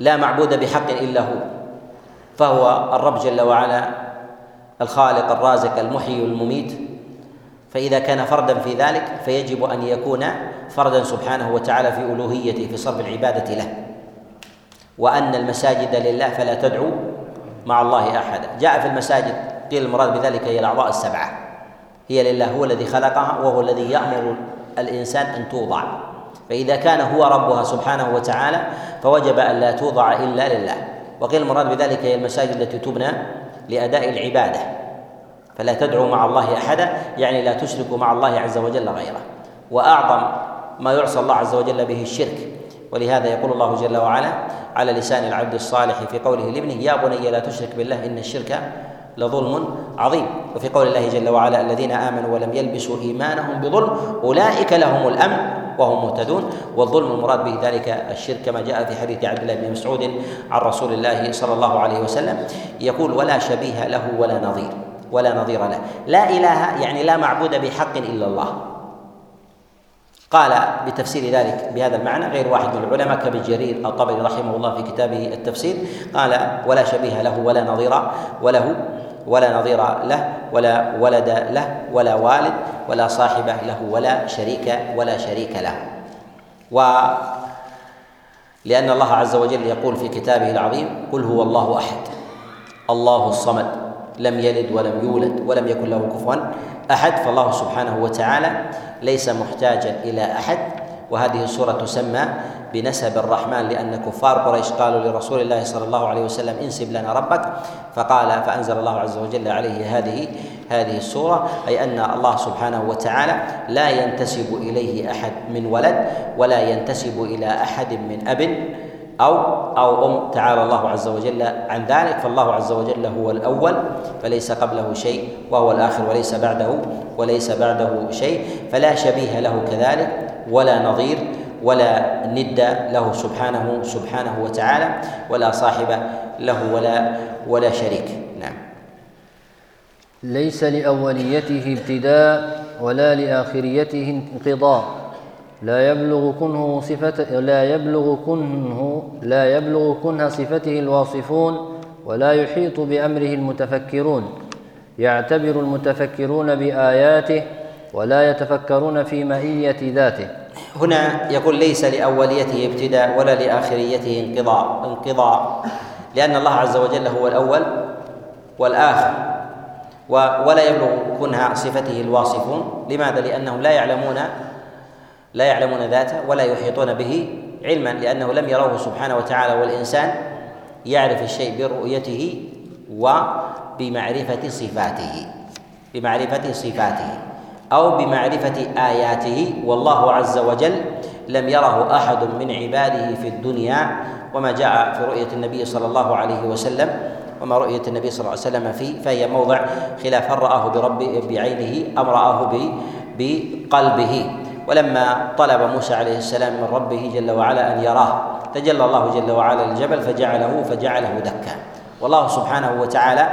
لا معبود بحق إلا هو، فهو الرب جل وعلا الخالق الرازق المحيي المميت. فإذا كان فردا في ذلك فيجب أن يكون فردا سبحانه وتعالى في ألوهيته في صرف العبادة له، وأن المساجد لله فلا تدعو مع الله أحدا. جاء في المساجد، قيل المراد بذلك هي الأعضاء السبعة، هي لله، هو الذي خلقها وهو الذي يأمر الإنسان أن توضع، فإذا كان هو ربها سبحانه وتعالى فوجب أن لا توضع إلا لله. وقيل المراد بذلك هي المساجد التي تبنى لأداء العبادة، فلا تدعو مع الله أحدا يعني لا تشرك مع الله عز وجل غيره. وأعظم ما يعصى الله عز وجل به الشرك، ولهذا يقول الله جل وعلا على لسان العبد الصالح في قوله لابنه يا بني لا تشرك بالله إن الشرك لظلم عظيم، وفي قول الله جل وعلا الذين آمنوا ولم يلبسوا إيمانهم بظلم أولئك لهم الأمن وهم مهتدون. والظلم المراد به ذلك الشرك، كما جاء في حديث عبد الله بن مسعود عن رسول الله صلى الله عليه وسلم يقول ولا شبيه له ولا نظير ولا نظير له. لا إله يعني لا معبود بحق إلا الله. قال بتفسير ذلك بهذا المعنى غير واحد من العلماء كابن جرير الطبري رحمه الله في كتابه التفسير، قال ولا شبيه له ولا نظير وله ولا نظير له ولا ولد له ولا والد ولا صاحبة له ولا شريك ولا شريك له. ولأن الله عز وجل يقول في كتابه العظيم قل هو الله أحد الله الصمد لم يلد ولم يولد ولم يكن له كفوا أحد، فالله سبحانه وتعالى ليس محتاجا إلى أحد. وهذه السورة تسمى بنسب الرحمن، لأن كفار قريش قالوا لرسول الله صلى الله عليه وسلم انسب لنا ربك، فقال فأنزل الله عز وجل عليه هذه هذه السورة، أي أن الله سبحانه وتعالى لا ينتسب إليه أحد من ولد ولا ينتسب إلى أحد من أب أو أو أم، تعالى الله عز وجل عن ذلك. فالله عز وجل هو الأول فليس قبله شيء، وهو الآخر وليس بعده وليس بعده شيء، فلا شبيه له كذلك ولا نظير ولا ند له سبحانه سبحانه وتعالى، ولا صاحبة له ولا ولا شريك. نعم. ليس لأوليته ابتداء ولا لآخريته انقضاء، لا يبلغ كنه صفة لا يبلغ كنه لا يبلغ كنه صفته الواصفون، ولا يحيط بأمره المتفكرون. يعتبر المتفكرون بآياته ولا يتفكرون في مئية ذاته، هنا يقول ليس لأوليته ابتداء ولا لآخريته انقضاء انقضاء لأن الله عز وجل هو الأول والآخر، ولا يبلغ كنها صفته الواصفون. لماذا؟ لأنهم لا يعلمون لا يعلمون ذاته ولا يحيطون به علما، لأنه لم يروه سبحانه وتعالى، والإنسان يعرف الشيء برؤيته وبمعرفة صفاته بمعرفة صفاته أو بمعرفة آياته، والله عز وجل لم يره أحد من عباده في الدنيا، وما جاء في رؤية النبي صلى الله عليه وسلم وما رؤية النبي صلى الله عليه وسلم فيه فهي موضع خلاف، هل رآه برب بعينه أم رآه بقلبه. ولما طلب موسى عليه السلام من ربه جل وعلا أن يراه تجلى الله جل وعلا الجبل فجعله فجعله دكا، والله سبحانه وتعالى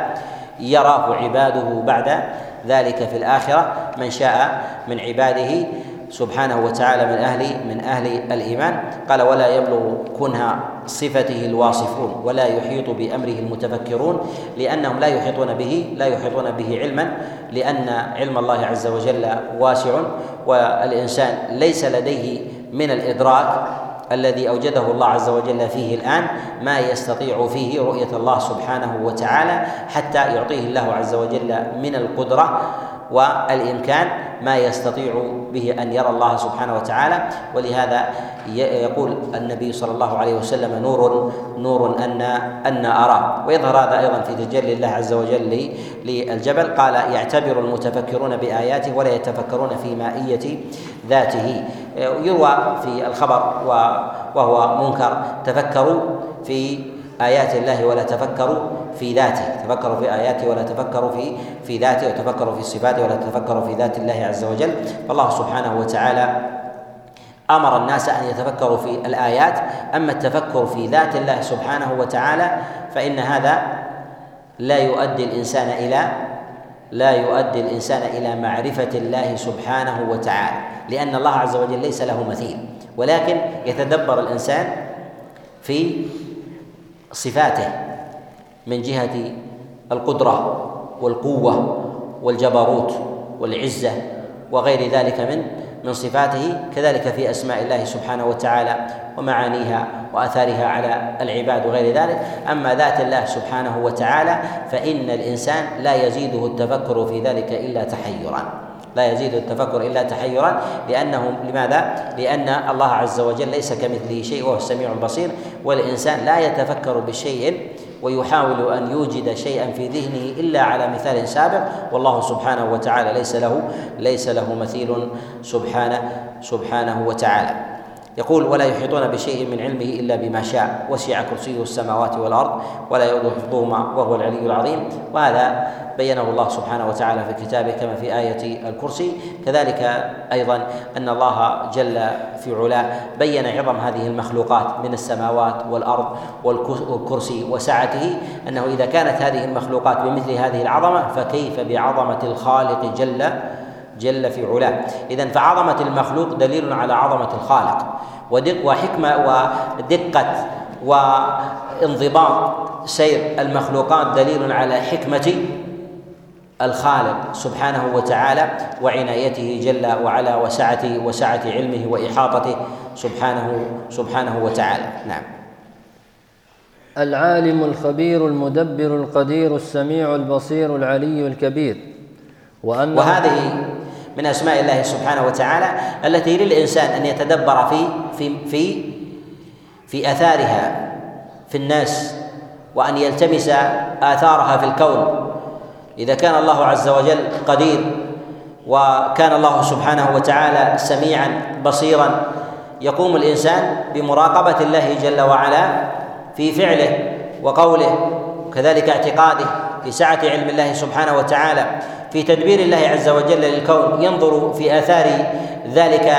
يراه عباده بعد ذلك في الآخرة، من شاء من عباده سبحانه وتعالى من أهل من أهل الإيمان. قال ولا يبلغ كنها صفته الواصفون ولا يحيط بأمره المتفكرون، لأنهم لا يحيطون به لا يحيطون به علما، لأن علم الله عز وجل واسع، والإنسان ليس لديه من الإدراك الذي أوجده الله عز وجل فيه الآن ما يستطيع فيه رؤية الله سبحانه وتعالى، حتى يعطيه الله عز وجل من القدرة والإمكان ما يستطيع به أن يرى الله سبحانه وتعالى. ولهذا يقول النبي صلى الله عليه وسلم نور نور أن أن أرى، ويظهر هذا أيضا في تجلي الله عز وجل للجبل. قال يعتبر المتفكرون بآياته ولا يتفكرون في مائية ذاته. يروى في الخبر وهو منكر تفكروا في آيات الله ولا تفكروا في ذاته، تفكروا في آياته ولا تفكروا في في ذاته، وتفكروا في صفاته ولا تفكروا في ذات الله عز وجل. فالله سبحانه وتعالى أمر الناس أن يتفكروا في الآيات، أما التفكر في ذات الله سبحانه وتعالى فإن هذا لا يؤدي الإنسان إلى لا يؤدي الإنسان إلى معرفة الله سبحانه وتعالى، لأن الله عز وجل ليس له مثيل، ولكن يتدبر الإنسان في صفاته من جهة القدرة والقوة والجبروت والعزة وغير ذلك من من صفاته، كذلك في أسماء الله سبحانه وتعالى ومعانيها وأثارها على العباد وغير ذلك. أما ذات الله سبحانه وتعالى فإن الإنسان لا يزيده التفكر في ذلك إلا تحيرا لا يزيد التفكر إلا تحيرا لأنه لماذا؟ لأن الله عز وجل ليس كمثله شيء وهو السميع البصير، والإنسان لا يتفكر بشيء ويحاول أن يوجد شيئا في ذهنه إلا على مثال سابق، والله سبحانه وتعالى ليس له ليس له مثيل سبحانه سبحانه وتعالى. يقول ولا يحيطون بشيء من علمه إلا بما شاء، وسع كرسيه السماوات والأرض ولا يؤوده حفظهما وهو العلي العظيم. وهذا بينه الله سبحانه وتعالى في كتابه كما في آية الكرسي. كذلك أيضا أن الله جل في علاه بين عظم هذه المخلوقات من السماوات والأرض والكرسي وسعته، أنه إذا كانت هذه المخلوقات بمثل هذه العظمة فكيف بعظمة الخالق جل جل في علاه. إذن فعظمة المخلوق دليل على عظمة الخالق ودق وحكمة ودقة وانضباط سير المخلوقات دليل على حكمة الخالق سبحانه وتعالى وعنايته جل وعلا وسعته وسعة علمه وإحاطته سبحانه سبحانه وتعالى. نعم. العالم الخبير المدبر القدير السميع البصير العلي الكبير. وهذه من أسماء الله سبحانه وتعالى التي للإنسان أن يتدبر في في في في آثارها في الناس، وأن يلتمس آثارها في الكون. إذا كان الله عز وجل قدير وكان الله سبحانه وتعالى سميعا بصيرا، يقوم الإنسان بمراقبة الله جل وعلا في فعله وقوله، وكذلك اعتقاده، في سعة علم الله سبحانه وتعالى، في تدبير الله عز وجل للكون، ينظر في آثار ذلك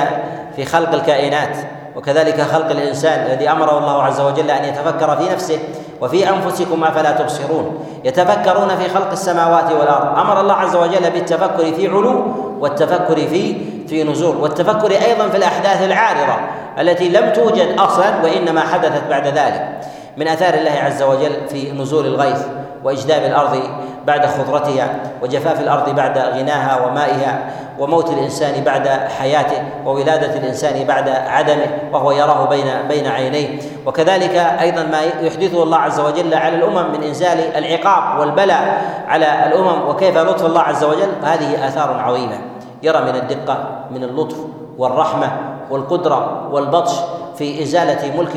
في خلق الكائنات وكذلك خلق الإنسان الذي أمره الله عز وجل أن يتفكر في نفسه. وفي أنفسكم أفلا تبصرون، يتفكرون في خلق السماوات والأرض. أمر الله عز وجل بالتفكر في علو والتفكر في في نزول، والتفكر أيضا في الأحداث العارضة التي لم توجد أصلا وإنما حدثت بعد ذلك، من آثار الله عز وجل في نزول الغيث وإجلاب الأرض بعد خضرتها، وجفاف الأرض بعد غناها ومائها، وموت الإنسان بعد حياته، وولادة الإنسان بعد عدمه وهو يراه بين بين عينيه. وكذلك أيضا ما يحدثه الله عز وجل على الأمم من إنزال العقاب والبلاء على الأمم، وكيف لطف الله عز وجل. هذه آثار عظيمة يرى من الدقة من اللطف والرحمة والقدرة والبطش في إزالة ملك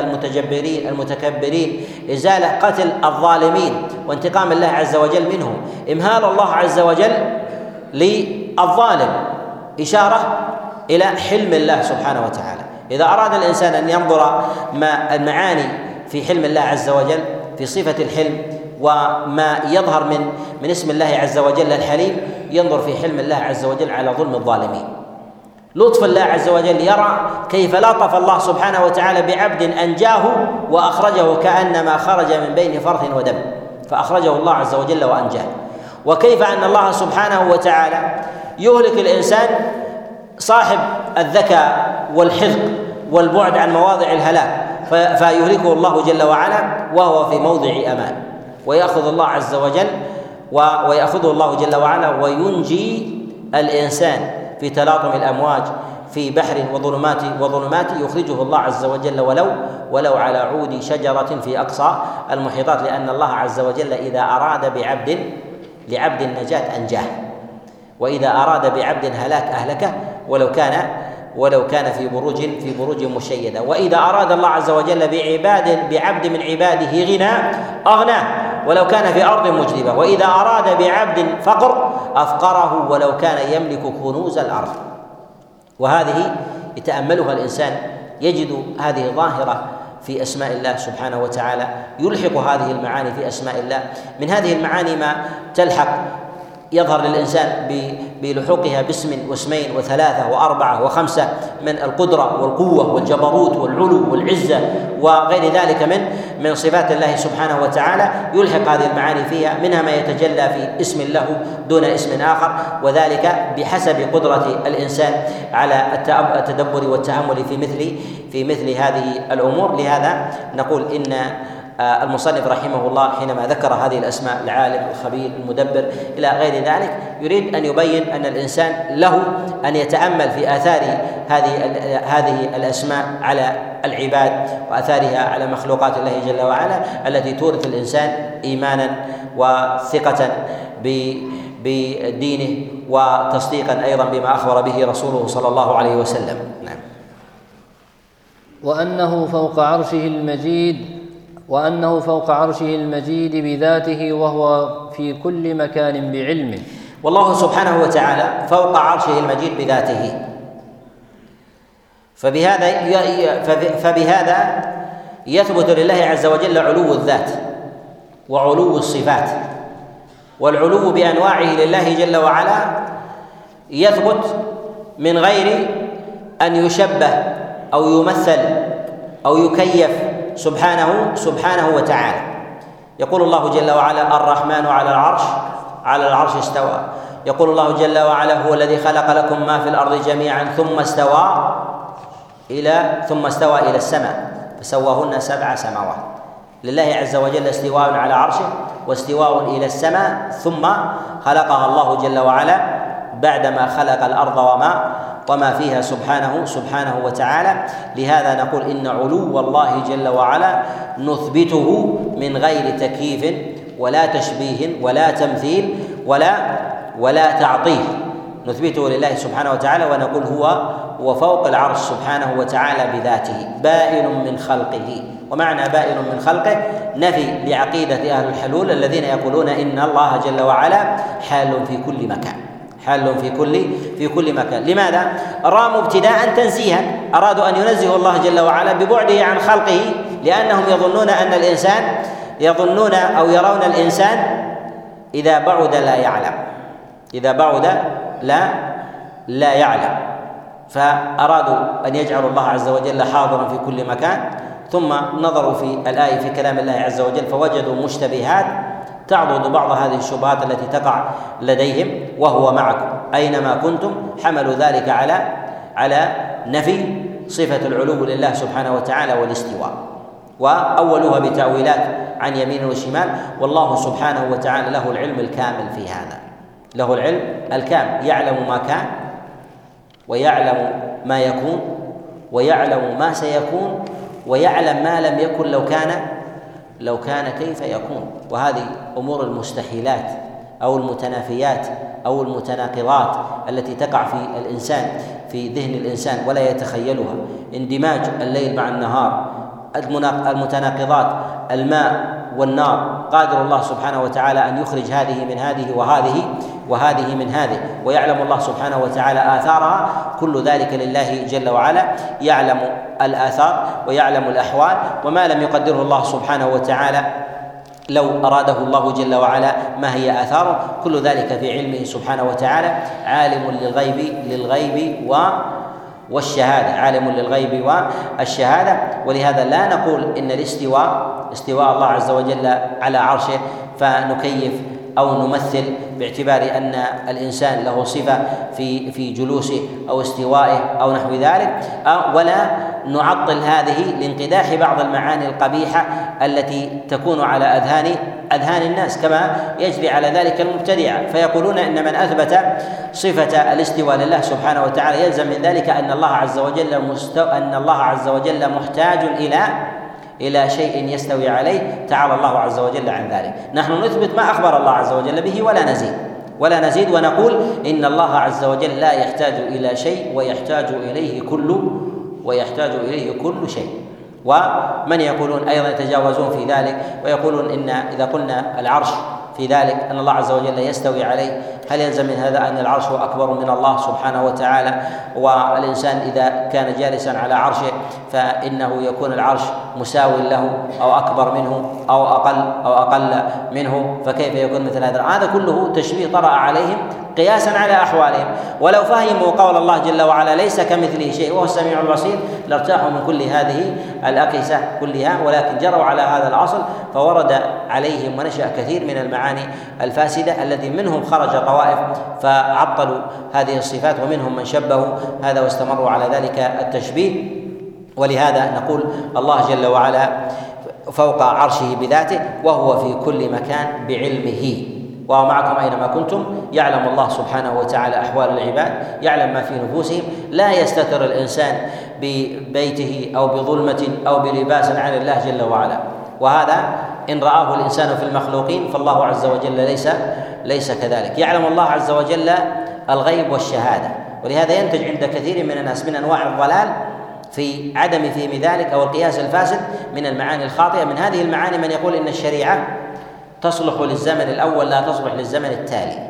المتجبرين المتكبرين، إزالة قتل الظالمين وانتقام الله عز وجل منهم، إمهال الله عز وجل للظالم، إشارة إلى حلم الله سبحانه وتعالى. إذا أراد الإنسان أن ينظر ما المعاني في حلم الله عز وجل، في صفة الحلم وما يظهر من من اسم الله عز وجل الحليم، ينظر في حلم الله عز وجل على ظلم الظالمين. لطف الله عز وجل يرى كيف لطف الله سبحانه وتعالى بعبد أنجاه وأخرجه كأنما خرج من بين فرث ودم، فأخرجه الله عز وجل وأنجاه. وكيف أن الله سبحانه وتعالى يهلك الإنسان صاحب الذكاء والحذق والبعد عن مواضع الهلاك، فيهلكه الله جل وعلا وهو في موضع أمان، ويأخذ الله عز وجل ويأخذه الله جل وعلا وينجي الإنسان في تلاطم الأمواج في بحر وظلمات وظلمات، يخرجه الله عز وجل ولو ولو على عود شجرة في أقصى المحيطات، لأن الله عز وجل إذا أراد بعبد لعبد النجاة أنجاه، وإذا أراد بعبد هلاك أهلكه ولو كان ولو كان في بروج في بروج مشيدة، وإذا أراد الله عز وجل بعباد بعبد من عباده غنى أغناه ولو كان في أرض مجدبة، وإذا أراد بعبد فقر أفقره ولو كان يملك كنوز الأرض. وهذه يتأملها الإنسان يجد هذه ظاهرة في أسماء الله سبحانه وتعالى، يلحق هذه المعاني في أسماء الله. من هذه المعاني ما تلحق يظهر للإنسان بلحوقها باسم واسمين وثلاثة وأربعة وخمسة من القدرة والقوة والجبروت والعلو والعزة وغير ذلك من من صفات الله سبحانه وتعالى، يلحق هذه المعاني فيها. منها ما يتجلى في اسم له دون اسم آخر، وذلك بحسب قدرة الإنسان على التدبر والتأمل في مثل في مثل هذه الأمور. لهذا نقول إن المصنف رحمه الله حينما ذكر هذه الأسماء، العالم الخبير المدبر إلى غير ذلك، يريد أن يبين أن الإنسان له أن يتأمل في آثار هذه هذه الأسماء على العباد وآثارها على مخلوقات الله جل وعلا، التي تورث الإنسان إيمانا وثقة بدينه وتصديقا أيضا بما أخبر به رسوله صلى الله عليه وسلم. نعم. وأنه فوق عرشه المجيد وأنه فوق عرشه المجيد بذاته، وهو في كل مكان بعلمه. والله سبحانه وتعالى فوق عرشه المجيد بذاته، فبهذا فبهذا يثبت لله عز وجل علو الذات وعلو الصفات، والعلو بأنواعه لله جل وعلا يثبت من غير أن يشبه أو يمثل أو يكيف سبحانه سبحانه وتعالى. يقول الله جل وعلا: الرحمن على العرش على العرش استوى. يقول الله جل وعلا: هو الذي خلق لكم ما في الأرض جميعا ثم استوى إلى ثم استوى إلى السماء فسواهن سبع سماوات. لله عز وجل استواء على عرشه واستواء إلى السماء، ثم خلقها الله جل وعلا بعدما خلق الأرض وما وما فيها سبحانه سبحانه وتعالى. لهذا نقول إن علو الله جل وعلا نثبته من غير تكييف ولا تشبيه ولا تمثيل ولا ولا تعطيل، نثبته لله سبحانه وتعالى. ونقول هو وفوق العرش سبحانه وتعالى بذاته بائن من خلقه. ومعنى بائن من خلقه نفي لعقيدة أهل الحلول الذين يقولون إن الله جل وعلا حال في كل مكان، حال في كل في كل مكان. لماذا؟ راموا ابتداء تنزيها، أرادوا أن ينزهوا الله جل وعلا ببعده عن خلقه، لأنهم يظنون أن الإنسان يظنون أو يرون الإنسان إذا بعد لا يعلم، إذا بعد لا لا يعلم، فأرادوا أن يجعلوا الله عز وجل حاضرا في كل مكان. ثم نظروا في الآية في كلام الله عز وجل فوجدوا مشتبهات تعرض بعض هذه الشبهات التي تقع لديهم: وهو معكم أينما كنتم. حملوا ذلك على على نفي صفة العلو لله سبحانه وتعالى والاستواء، وأولها بتأويلات عن يمين وشمال، والله سبحانه وتعالى له العلم الكامل في هذا، له العلم الكامل، يعلم ما كان ويعلم ما يكون ويعلم ما سيكون ويعلم ما لم يكن لو كان لو كان كيف يكون. وهذه أمور المستحيلات أو المتنافيات أو المتناقضات التي تقع في الإنسان في ذهن الإنسان ولا يتخيلها، اندماج الليل مع النهار، المتناقضات، الماء والنار، قادر الله سبحانه وتعالى أن يخرج هذه من هذه وهذه وهذه من هذه، ويعلم الله سبحانه وتعالى آثارها، كل ذلك لله جل وعلا، يعلم الآثار ويعلم الأحوال، وما لم يقدره الله سبحانه وتعالى لو أراده الله جل وعلا ما هي آثاره، كل ذلك في علمه سبحانه وتعالى، عالم للغيب للغيب و والشهادة، عالم للغيب والشهادة. ولهذا لا نقول إن الاستواء استواء الله عز وجل على عرشه فنكيف أو نمثل، باعتبار أن الإنسان له صفة في في جلوسه أو استوائه أو نحو ذلك، ولا نعطل هذه لانقداح بعض المعاني القبيحة التي تكون على أذهان أذهان الناس، كما يجري على ذلك المبتدعة، فيقولون إن من أثبت صفة الاستواء لله سبحانه وتعالى يلزم من ذلك أن الله عز وجل مستو... أن الله عز وجل محتاج إلى إلى شيء يستوي عليه، تعالى الله عز وجل عن ذلك. نحن نثبت ما أخبر الله عز وجل به ولا نزيد ولا نزيد ونقول إن الله عز وجل لا يحتاج إلى شيء ويحتاج إليه كل ويحتاج إليه كل شيء. ومن يقولون أيضا يتجاوزون في ذلك ويقولون إن إذا قلنا العرش في ذلك أن الله عز وجل يستوي عليه، هل يلزم من هذا أن العرش أكبر من الله سبحانه وتعالى، والإنسان إذا كان جالسا على عرشه فإنه يكون العرش مساوي له أو أكبر منه أو أقل أو أقل منه، فكيف يكون مثل هذا؟ هذا كله تشبيه طرأ عليهم قياسا على أحوالهم، ولو فهموا قول الله جل وعلا ليس كمثله شيء وهو السميع البصير لارتاحوا من كل هذه الأقيسة كلها، ولكن جروا على هذا الأصل فورد عليهم ونشأ كثير من المعاني الفاسدة التي منهم خرج طوائف فعطلوا هذه الصفات، ومنهم من شبهوا هذا واستمروا على ذلك التشبيه. ولهذا نقول الله جل وعلا فوق عرشه بذاته، وهو في كل مكان بعلمه، وهو معكم أينما كنتم، يعلم الله سبحانه وتعالى أحوال العباد، يعلم ما في نفوسهم، لا يستتر الإنسان ببيته أو بظلمة أو بلباس عن الله جل وعلا. وهذا إن رآه الإنسان في المخلوقين فالله عز وجل ليس ليس كذلك، يعلم الله عز وجل الغيب والشهادة. ولهذا ينتج عند كثير من الناس من أنواع الضلال في عدم فهم ذلك أو القياس الفاسد من المعاني الخاطئة. من هذه المعاني من يقول إن الشريعة تصلح للزمن الأول لا تصلح للزمن التالي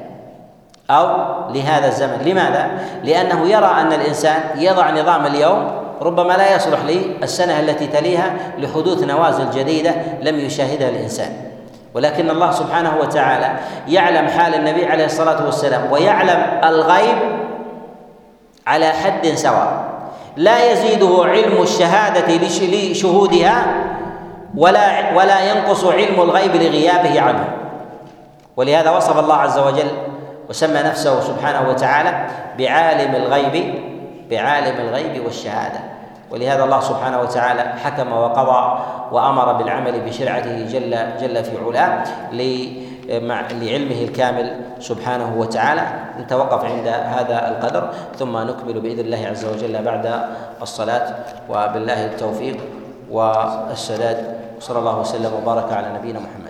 أو لهذا الزمن. لماذا؟ لأنه يرى أن الإنسان يضع نظام اليوم ربما لا يصلح للسنة التي تليها لحدوث نوازل جديدة لم يشاهدها الإنسان، ولكن الله سبحانه وتعالى يعلم حال النبي عليه الصلاة والسلام ويعلم الغيب على حد سواء، لا يزيده علم الشهادة لشهودها ولا ولا ينقص علم الغيب لغيابه عنه. ولهذا وصف الله عز وجل وسمى نفسه سبحانه وتعالى بعالم الغيب بعالم الغيب والشهادة. ولهذا الله سبحانه وتعالى حكم وقضى وأمر بالعمل بشرعته جل جل في علاه لعلمه الكامل سبحانه وتعالى. نتوقف عند هذا القدر ثم نكمل بإذن الله عز وجل بعد الصلاة، وبالله التوفيق والسداد، صلى الله وسلم وبارك على نبينا محمد.